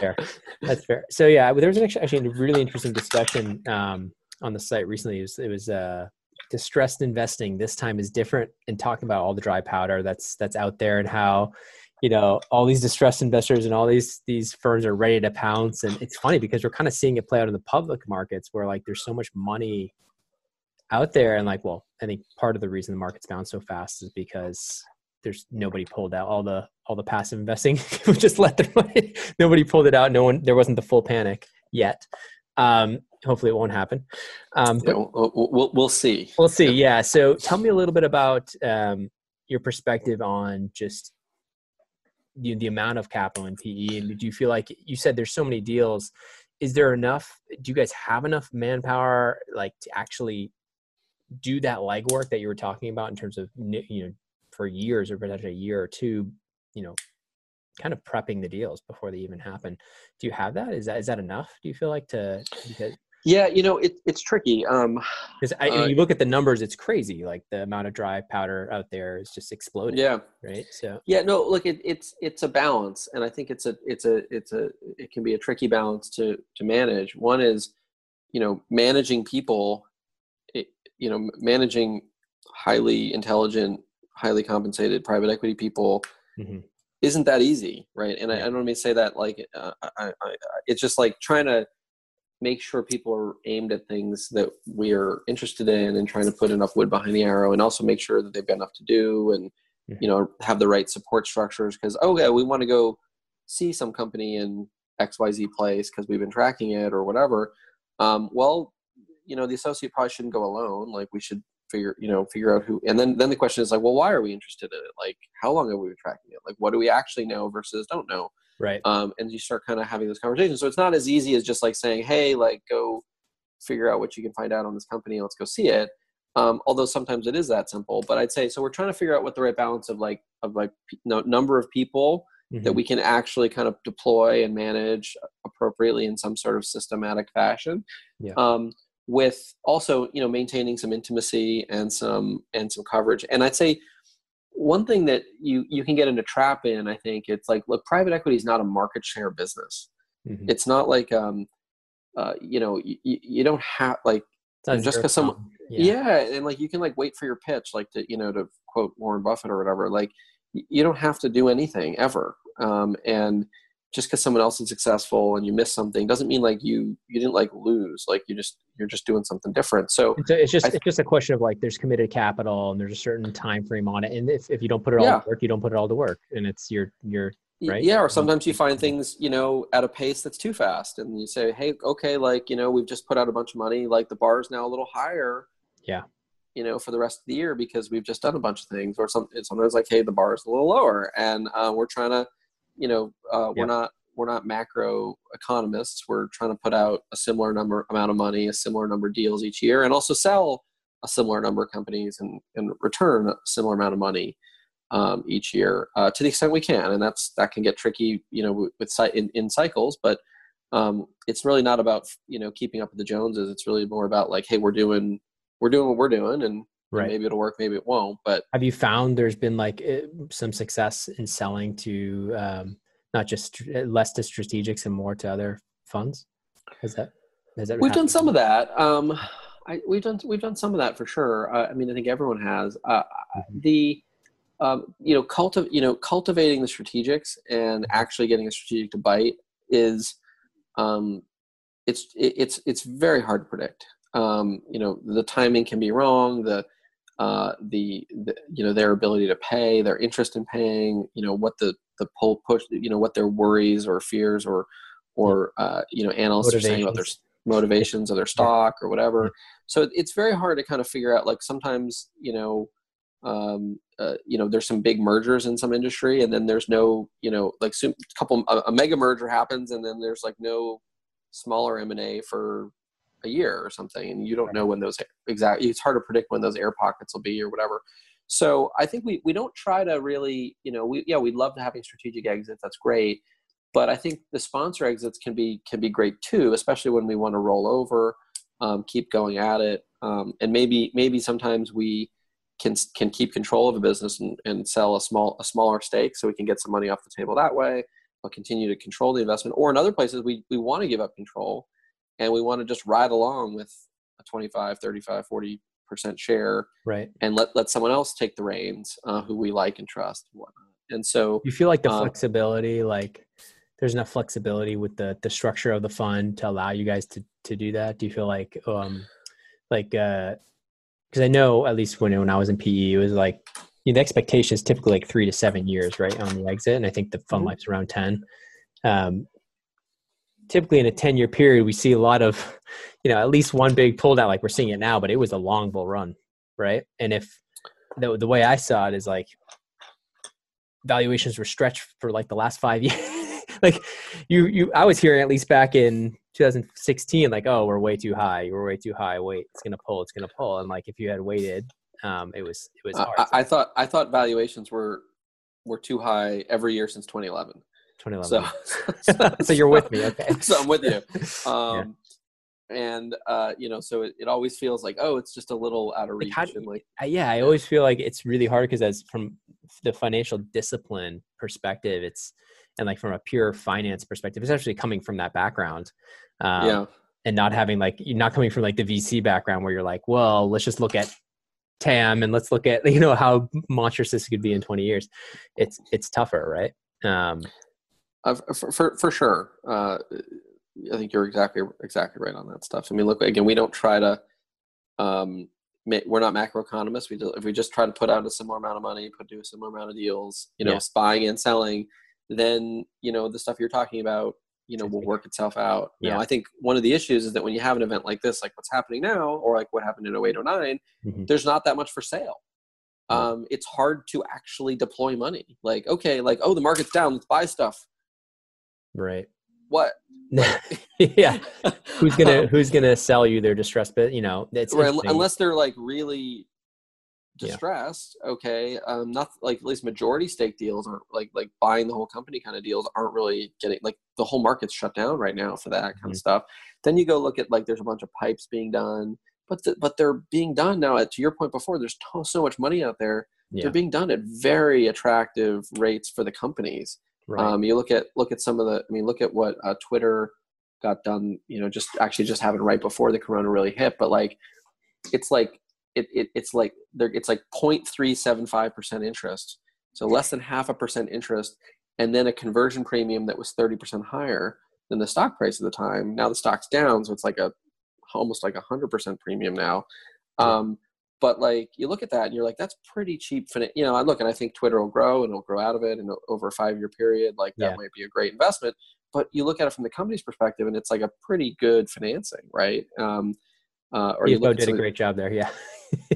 Fair. That's fair. So yeah, there was actually, actually a really interesting discussion um, on the site recently. It was, it was uh, distressed investing. This time is different, and talking about all the dry powder that's that's out there and how, you know, all these distressed investors and all these these firms are ready to pounce. And it's funny because we're kind of seeing it play out in the public markets where like there's so much money out there, and like, well, I think part of the reason the market's down so fast is because there's nobody pulled out all the all the passive investing. We just let their money. Nobody pulled it out. No one. There wasn't the full panic yet. Um, hopefully, it won't happen. Um, yeah, we'll, we'll we'll see. We'll see. Yeah. So, tell me a little bit about um, your perspective on just the, the amount of capital in P E. Do you feel like you said there's so many deals? Is there enough? Do you guys have enough manpower, like, to actually do that legwork that you were talking about in terms of, you know, for years or potentially a year or two, you know, kind of prepping the deals before they even happen? Do you have that? Is that, is that enough? Do you feel like to, because, yeah, you know, it, it's tricky. Um, cause I, uh, you look at the numbers, it's crazy. Like the amount of dry powder out there is just exploding. Yeah. Right. So, yeah, no, look, it, it's, it's a balance. And I think it's a, it's a, it's a, it can be a tricky balance to, to manage. One is, you know, managing people, it, you know, managing highly intelligent, highly compensated private equity people, mm-hmm, isn't that easy, right? And I, I don't mean to say that like, uh, I, I, it's just like trying to make sure people are aimed at things that we are interested in and trying to put enough wood behind the arrow, and also make sure that they've got enough to do and, yeah, you know, have the right support structures. Because, oh yeah, we want to go see some company in X Y Z place because we've been tracking it or whatever. Um, well, you know, the associate probably shouldn't go alone. Like we should figure, you know, figure out who, and then, then the question is like, well, why are we interested in it? Like, how long have we been tracking it? Like, what do we actually know versus don't know? Right. Um, and you start kind of having those conversations. So it's not as easy as just like saying, hey, like go figure out what you can find out on this company. Let's go see it. Um, although sometimes it is that simple, but I'd say, so we're trying to figure out what the right balance of like, of like p- no, number of people, mm-hmm, that we can actually kind of deploy and manage appropriately in some sort of systematic fashion. Yeah. Um, with also, you know, maintaining some intimacy and some, and some coverage. And I'd say one thing that you, you can get into trap in, I think it's like, look, private equity is not a market share business. Mm-hmm. It's not like, um, uh, you know, you, you don't have like, just cause someone, yeah. yeah. And like, you can like wait for your pitch, like to, you know, to quote Warren Buffett or whatever, like you don't have to do anything ever. Um, and just because someone else is successful and you miss something doesn't mean like you, you didn't like lose, like you just, you're just doing something different. So, so it's just, th- it's just a question of like, there's committed capital and there's a certain time frame on it. And if, if you don't put it all yeah. to work, you don't put it all to work, and it's your, your, right. Yeah. Or sometimes you find things, you know, at a pace that's too fast, and you say, hey, okay, like, you know, we've just put out a bunch of money. Like the bar is now a little higher, yeah, you know, for the rest of the year, because we've just done a bunch of things. Or some, it's sometimes like, hey, the bar is a little lower, and uh, we're trying to, you know, uh, we're yeah. not, we're not macro economists. We're trying to put out a similar number amount of money, a similar number of deals each year, and also sell a similar number of companies and, and return a similar amount of money um, each year uh, to the extent we can. And that's, that can get tricky, you know, with, with in, in cycles, but um, it's really not about, you know, keeping up with the Joneses. It's really more about like, hey, we're doing, we're doing what we're doing, and right, maybe it'll work, maybe it won't. But have you found there's been like some success in selling to um, not just less to strategics and more to other funds? Has that, has that we've happened? Done some of that. Um, I, we've done we've done some of that for sure. Uh, I mean, I think everyone has uh, mm-hmm. the um, you know cultiv- you know cultivating the strategics and actually getting a strategic to bite is um, it's it, it's it's very hard to predict. Um, you know, the timing can be wrong. The Uh, the, the, you know, their ability to pay, their interest in paying, you know, what the, the pull push, you know, what their worries or fears or, or, uh, you know, analysts are saying about their motivations or their stock or whatever. So it's very hard to kind of figure out, like sometimes, you know, Um, uh, you know, there's some big mergers in some industry, and then there's no, you know, like a couple, a, a mega merger happens, and then there's like no smaller M and A for a year or something, and you don't know when those exactly. It's hard to predict when those air pockets will be or whatever. So I think we we don't try to really, you know, we yeah we love having strategic exits. That's great, but I think the sponsor exits can be can be great too, especially when we want to roll over, um, keep going at it, um, and maybe maybe sometimes we can can keep control of a business and, and sell a small a smaller stake so we can get some money off the table that way, but continue to control the investment. Or in other places, we we want to give up control and we want to just ride along with a twenty-five, thirty-five, forty percent share, right? And let, let someone else take the reins uh, who we like and trust and whatnot. And so you feel like the um, flexibility, like there's enough flexibility with the the structure of the fund to allow you guys to to do that? Do you feel like um like uh because I know at least when when I was in P E, it was like, you know, the expectation is typically like three to seven years, right, on the exit, and I think the fund mm-hmm. life's around ten. Um, typically in a ten year period, we see a lot of, you know, at least one big pull down, like we're seeing it now, but it was a long bull run. Right. And if the, the way I saw it is like valuations were stretched for like the last five years, like you, you, I was hearing at least back in two thousand sixteen, like, oh, we're way too high. We're way too high. Wait, it's going to pull. It's going to pull. And like, if you had waited, um, it was, it was hard. I, I thought, I thought valuations were, were too high every year since twenty eleven. So, so, so you're with me. Okay. So I'm with you. Um, yeah. And, uh, you know, so it, it always feels like, oh, it's just a little out of reach. Like how do, and like, I, yeah. I always feel like it's really hard because as from the financial discipline perspective, it's, and like from a pure finance perspective, especially coming from that background, um, yeah. and not having like, you're not coming from like the V C background where you're like, well, let's just look at T A M and let's look at, you know, how monstrous this could be in twenty years. It's, it's tougher. Right. Um, Uh, for, for for sure, uh, I think you're exactly exactly right on that stuff. I mean, look, again, we don't try to. Um, make, we're not macroeconomists. We do, if we just try to put out a similar amount of money, put do a similar amount of deals, you know, yeah. buying and selling, then you know the stuff you're talking about, you know, will work itself out. Yeah. You know, I think one of the issues is that when you have an event like this, like what's happening now, or like what happened in oh eight, oh nine, mm-hmm. there's not that much for sale. Um, it's hard to actually deploy money. Like, okay, like oh, the market's down. Let's buy stuff. Right. What? yeah. Who's gonna um, Who's gonna sell you their distressed bit? You know, it's right, unless they're like really distressed. Yeah. Okay. Um. Not like at least majority stake deals aren't like like buying the whole company kind of deals aren't really getting like the whole market's shut down right now for that kind mm-hmm. of stuff. Then you go look at like there's a bunch of pipes being done, but the, but they're being done now. At, to your point before, there's to, so much money out there. Yeah. They're being done at very attractive rates for the companies. Right. Um, you look at, look at some of the, I mean, look at what uh, Twitter got done, you know, just actually just happened right before the Corona really hit, but like, it's like, it, it it's like, it's like zero point three seven five percent interest. So less than half a percent interest. And then a conversion premium that was thirty percent higher than the stock price at the time. Now the stock's down. So it's like a, almost like a hundred percent premium now. Um, But like you look at that and you're like, that's pretty cheap. You know, I look and I think Twitter will grow and it'll grow out of it. And over a five year period, like that yeah. might be a great investment, but you look at it from the company's perspective and it's like a pretty good financing. Right. Um, uh, or you did a great job there. Yeah.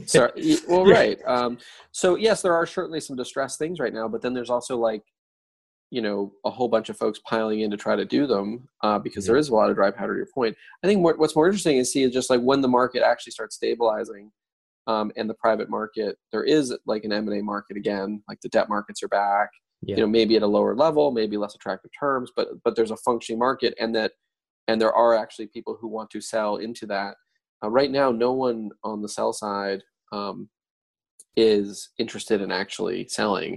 sorry. Well, right. Um, so yes, there are certainly some distressed things right now, but then there's also like, you know, a whole bunch of folks piling in to try to do them uh, because yeah. there is a lot of dry powder to your point. I think what, what's more interesting is see is just like when the market actually starts stabilizing, Um, and the private market, there is like an M and A market again, like the debt markets are back, yeah. you know, maybe at a lower level, maybe less attractive terms, but, but there's a functioning market and that, and there are actually people who want to sell into that. Uh, right now, no one on the sell side um, is interested in actually selling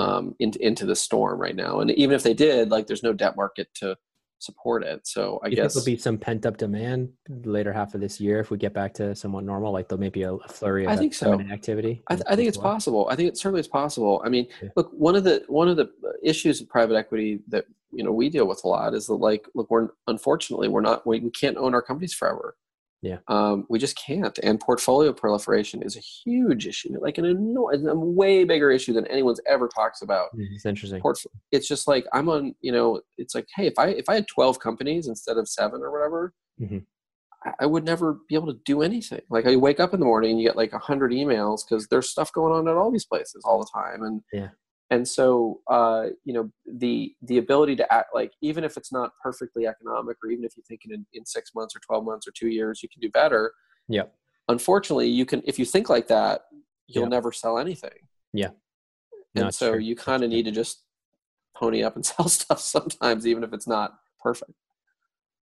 um, into, into the storm right now. And even if they did, like there's no debt market to support it. So I you guess there'll be some pent up demand later half of this year if we get back to somewhat normal, like there'll maybe a flurry of I think so. activity. I, th- I think it's well. possible. I think it certainly is possible. I mean, yeah. look, one of the, one of the issues of private equity that, you know, we deal with a lot is that like, look, we're unfortunately we're not, we, we can't own our companies forever. Yeah. Um, we just can't. And portfolio proliferation is a huge issue, like an enormous, a way bigger issue than anyone's ever talks about. It's interesting. Portf- it's just like, I'm on, you know, it's like, hey, if I, if I had twelve companies instead of seven or whatever, mm-hmm. I would never be able to do anything. Like, I wake up in the morning and you get like a hundred emails because there's stuff going on at all these places all the time. And, yeah. and so, uh, you know, the, the ability to act, like, even if it's not perfectly economic, or even if you think in, in six months or twelve months or two years, you can do better. Yeah. Unfortunately, you can, if you think like that, you'll yep. never sell anything. Yeah. No, and so true. you kind of need to just pony up and sell stuff sometimes, even if it's not perfect.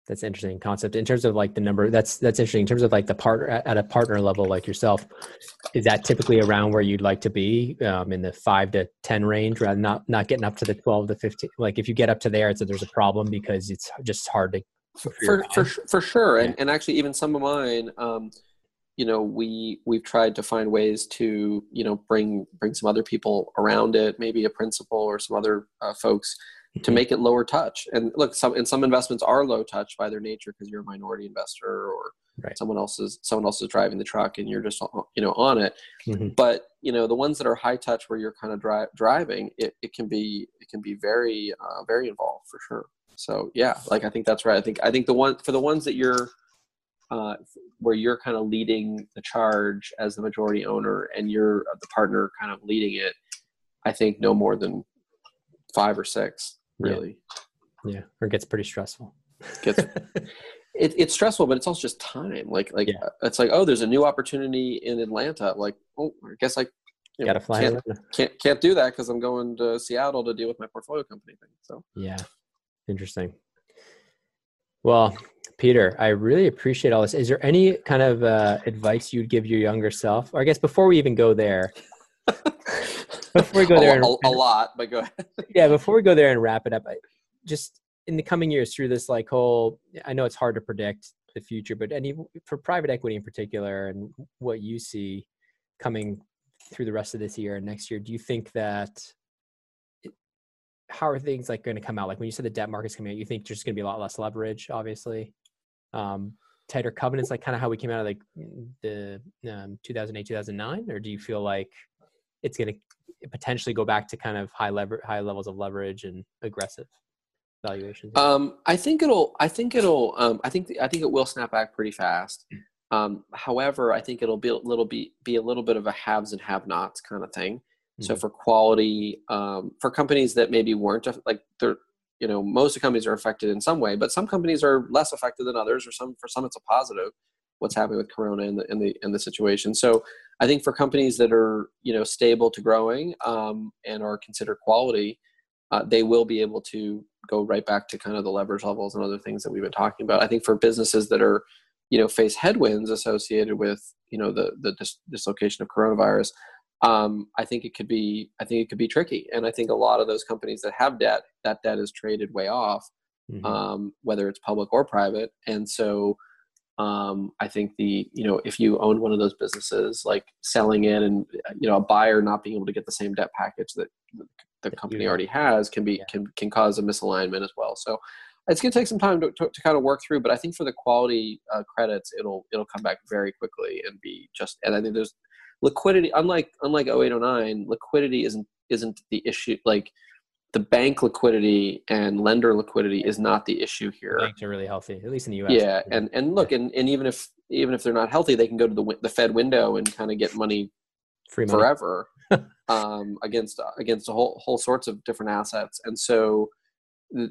That's an interesting concept. In terms of like the number, that's, that's interesting. In terms of like the partner, at a partner level, like yourself, is that typically around where you'd like to be, um, in the five to ten range, rather not, not getting up to the twelve to fifteen? Like, if you get up to there, it's a, there's a problem because it's just hard to. For, for, for sure. Yeah. And, and actually even some of mine, um, you know, we, we've tried to find ways to, you know, bring, bring some other people around it, maybe a principal or some other uh, folks, to make it lower touch. And look, some, and some investments are low touch by their nature because you're a minority investor, or right. someone else is, someone else is driving the truck and you're just, you know, on it. Mm-hmm. But, you know, the ones that are high touch where you're kind of dri- driving, it, it can be, it can be very, uh, very involved for sure. So yeah, like, I think that's right. I think, I think the one, for the ones that you're, uh, where you're kind of leading the charge as the majority owner and you're the partner kind of leading it, I think no more than five or six. Really. Yeah. yeah. Or it gets pretty stressful. Gets, it, it's stressful, but it's also just time. Like, like yeah. it's like, oh, there's a new opportunity in Atlanta. Like, oh, I guess I you Gotta know, fly can't, can't, can't do that because I'm going to Seattle to deal with my portfolio company thing. So yeah. Interesting. Well, Peter, I really appreciate all this. Is there any kind of uh, advice you'd give your younger self? Or I guess before we even go there, Before we go there, and, a lot, but go ahead. Yeah, before we go there and wrap it up, I, just in the coming years through this, like whole, I know it's hard to predict the future, but any for private equity in particular, and what you see coming through the rest of this year and next year, do you think that it, how are things like going to come out? Like when you said the debt market's coming out, you think there's going to be a lot less leverage, obviously, um, tighter covenants, like kind of how we came out of like the um, two thousand eight, two thousand nine, or do you feel like it's going to potentially go back to kind of high level, high levels of leverage and aggressive valuations? Um, I think it'll, I think it'll, um, I think, I think it will snap back pretty fast. Um, however, I think it'll be a little be, be a little bit of a haves and have nots kind of thing. Mm-hmm. So for quality, um, for companies that maybe weren't like they're, you know, most of companies are affected in some way, but some companies are less affected than others, or some, for some it's a positive what's happening with Corona and the, and the, and the situation. So I think for companies that are, you know, stable to growing um, and are considered quality, uh, they will be able to go right back to kind of the leverage levels and other things that we've been talking about. I think for businesses that are, you know, face headwinds associated with, you know, the, the dis- dislocation of coronavirus, um, I think it could be, I think it could be tricky. And I think a lot of those companies that have debt, that debt is traded way off, mm-hmm. um, whether it's public or private. And so Um, I think the, you know, if you owned one of those businesses, like selling in and, you know, a buyer not being able to get the same debt package that the company already has can be, yeah. can, can cause a misalignment as well. So it's going to take some time to, to, to kind of work through, but I think for the quality uh, credits, it'll, it'll come back very quickly and be just, and I think there's liquidity, unlike, unlike oh eight, oh nine, liquidity isn't, isn't the issue. Like the bank liquidity and lender liquidity is not the issue here. Banks are really healthy, at least in the U S. Yeah, and and look, yeah. and, and even if even if they're not healthy, they can go to the the Fed window and kind of get money, free money. forever um, against against a whole whole sorts of different assets. And so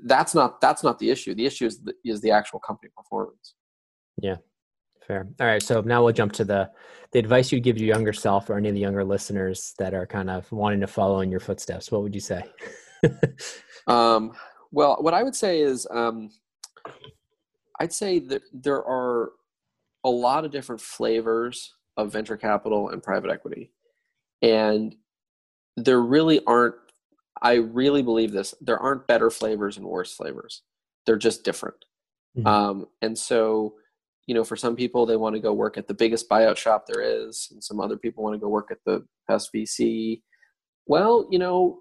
that's not that's not the issue. The issue is the, is the actual company performance. Yeah, fair. All right, so now we'll jump to the the advice you'd give your younger self or any of the younger listeners that are kind of wanting to follow in your footsteps. What would you say? um, well, what I would say is, um, I'd say that there are a lot of different flavors of venture capital and private equity. And there really aren't, I really believe this, there aren't better flavors and worse flavors. They're just different. Mm-hmm. Um, and so, you know, for some people, they want to go work at the biggest buyout shop there is. And some other people want to go work at the best V C. Well, you know,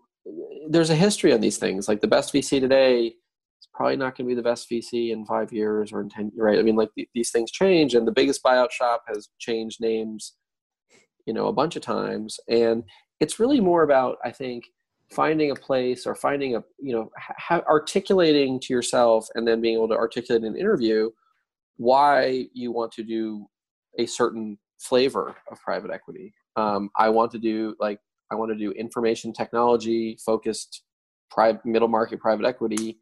there's a history on these things. Like the best V C today is probably not going to be the best V C in five years or in ten. Right? I mean, like th- these things change, and the biggest buyout shop has changed names, you know, a bunch of times. And it's really more about, I think, finding a place or finding a, you know, ha- articulating to yourself, and then being able to articulate in an interview why you want to do a certain flavor of private equity. Um, I want to do like, I want to do information technology focused private middle market private equity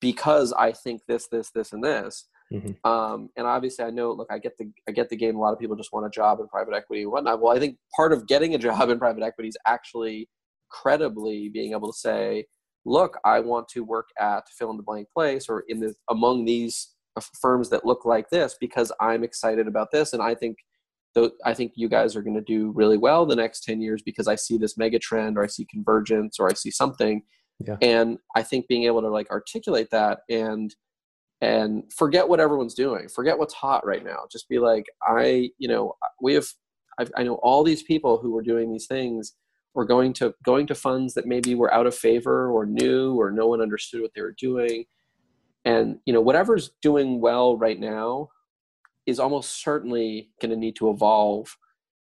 because I think this, this, this, and this. Mm-hmm. Um, and obviously I know, look, I get the, I get the game. A lot of people just want a job in private equity and whatnot. Well, I think part of getting a job in private equity is actually credibly being able to say, look, I want to work at fill in the blank place or in this, among these firms that look like this, because I'm excited about this. And I think though, I think you guys are going to do really well the next ten years because I see this mega trend or I see convergence or I see something. Yeah. And I think being able to like articulate that and, and forget what everyone's doing, forget what's hot right now. Just be like, I, you know, we have, I've, I know all these people who were doing these things were going to, going to funds that maybe were out of favor or new, or no one understood what they were doing. And, you know, whatever's doing well right now is almost certainly going to need to evolve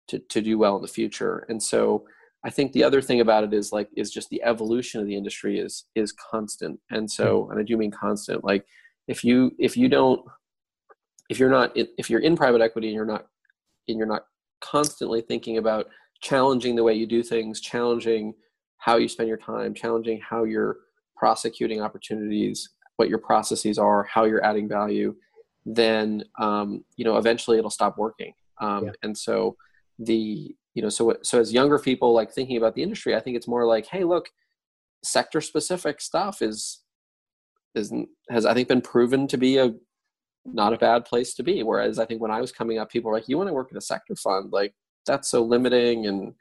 to, to do well in the future. And so I think the other thing about it is like, is just the evolution of the industry is, is constant. And so, and I do mean constant, like if you, if you don't, if you're not, if you're in private equity and you're not, and you're not constantly thinking about challenging the way you do things, challenging how you spend your time, challenging how you're prosecuting opportunities, what your processes are, how you're adding value, then, um, you know, eventually it'll stop working. Um, yeah. And so the, you know, so, so as younger people, like thinking about the industry, I think it's more like, hey, look, sector specific stuff is, isn't, has, I think, been proven to be a, not a bad place to be. Whereas I think when I was coming up, people were like, you want to work in a sector fund? Like that's so limiting. And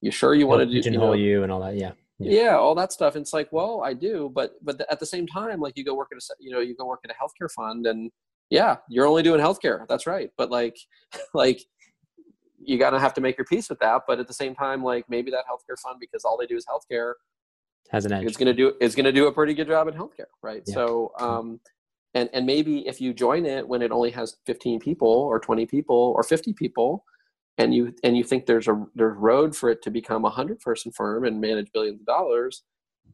you sure you want to do, you know, you and all that. Yeah. Yeah. yeah, all that stuff. And it's like, well, I do, but, but at the same time, like you go work at a, you know, you go work at a healthcare fund and yeah, you're only doing healthcare. That's right. But like, like you gotta have to make your peace with that. But at the same time, like maybe that healthcare fund, because all they do is healthcare, has an edge. It's gonna do, it's gonna do a pretty good job in healthcare. Right. Yeah. So, um, and, and maybe if you join it when it only has fifteen people or twenty people or fifty people, and you, and you think there's a, there's road for it to become a hundred person firm and manage billions of dollars.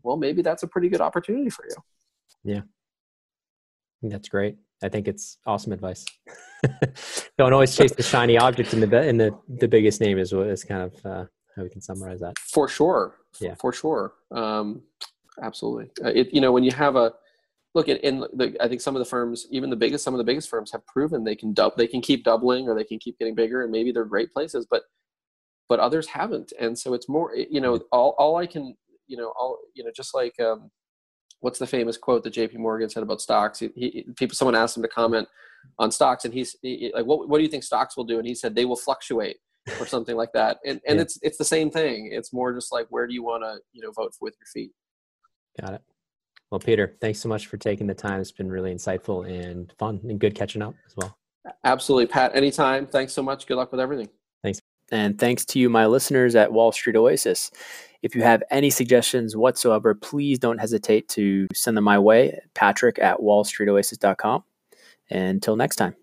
Well, maybe that's a pretty good opportunity for you. Yeah. That's great. I think it's awesome advice. Don't always chase the shiny object, and the, and the, the biggest name is, is kind of uh, how we can summarize that. For sure. Yeah, for sure. Um, absolutely. Uh, it, you know, when you have a, Look, in, in the, I think some of the firms, even the biggest, some of the biggest firms have proven they can dub, they can keep doubling or they can keep getting bigger, and maybe they're great places, but, but others haven't. And so it's more, you know, all, all I can, you know, all, you know, just like, um, what's the famous quote that J P Morgan said about stocks? He, he, people, someone asked him to comment on stocks, and he's he, like, what, what do you think stocks will do? And he said, they will fluctuate or something like that. And, and yeah. it's, it's the same thing. It's more just like, where do you want to, you know, vote with your feet? Got it. Well, Peter, thanks so much for taking the time. It's been really insightful and fun and good catching up as well. Absolutely, Pat. Anytime. Thanks so much. Good luck with everything. Thanks. And thanks to you, my listeners at Wall Street Oasis. If you have any suggestions whatsoever, please don't hesitate to send them my way, Patrick at wall street oasis dot com. And until next time.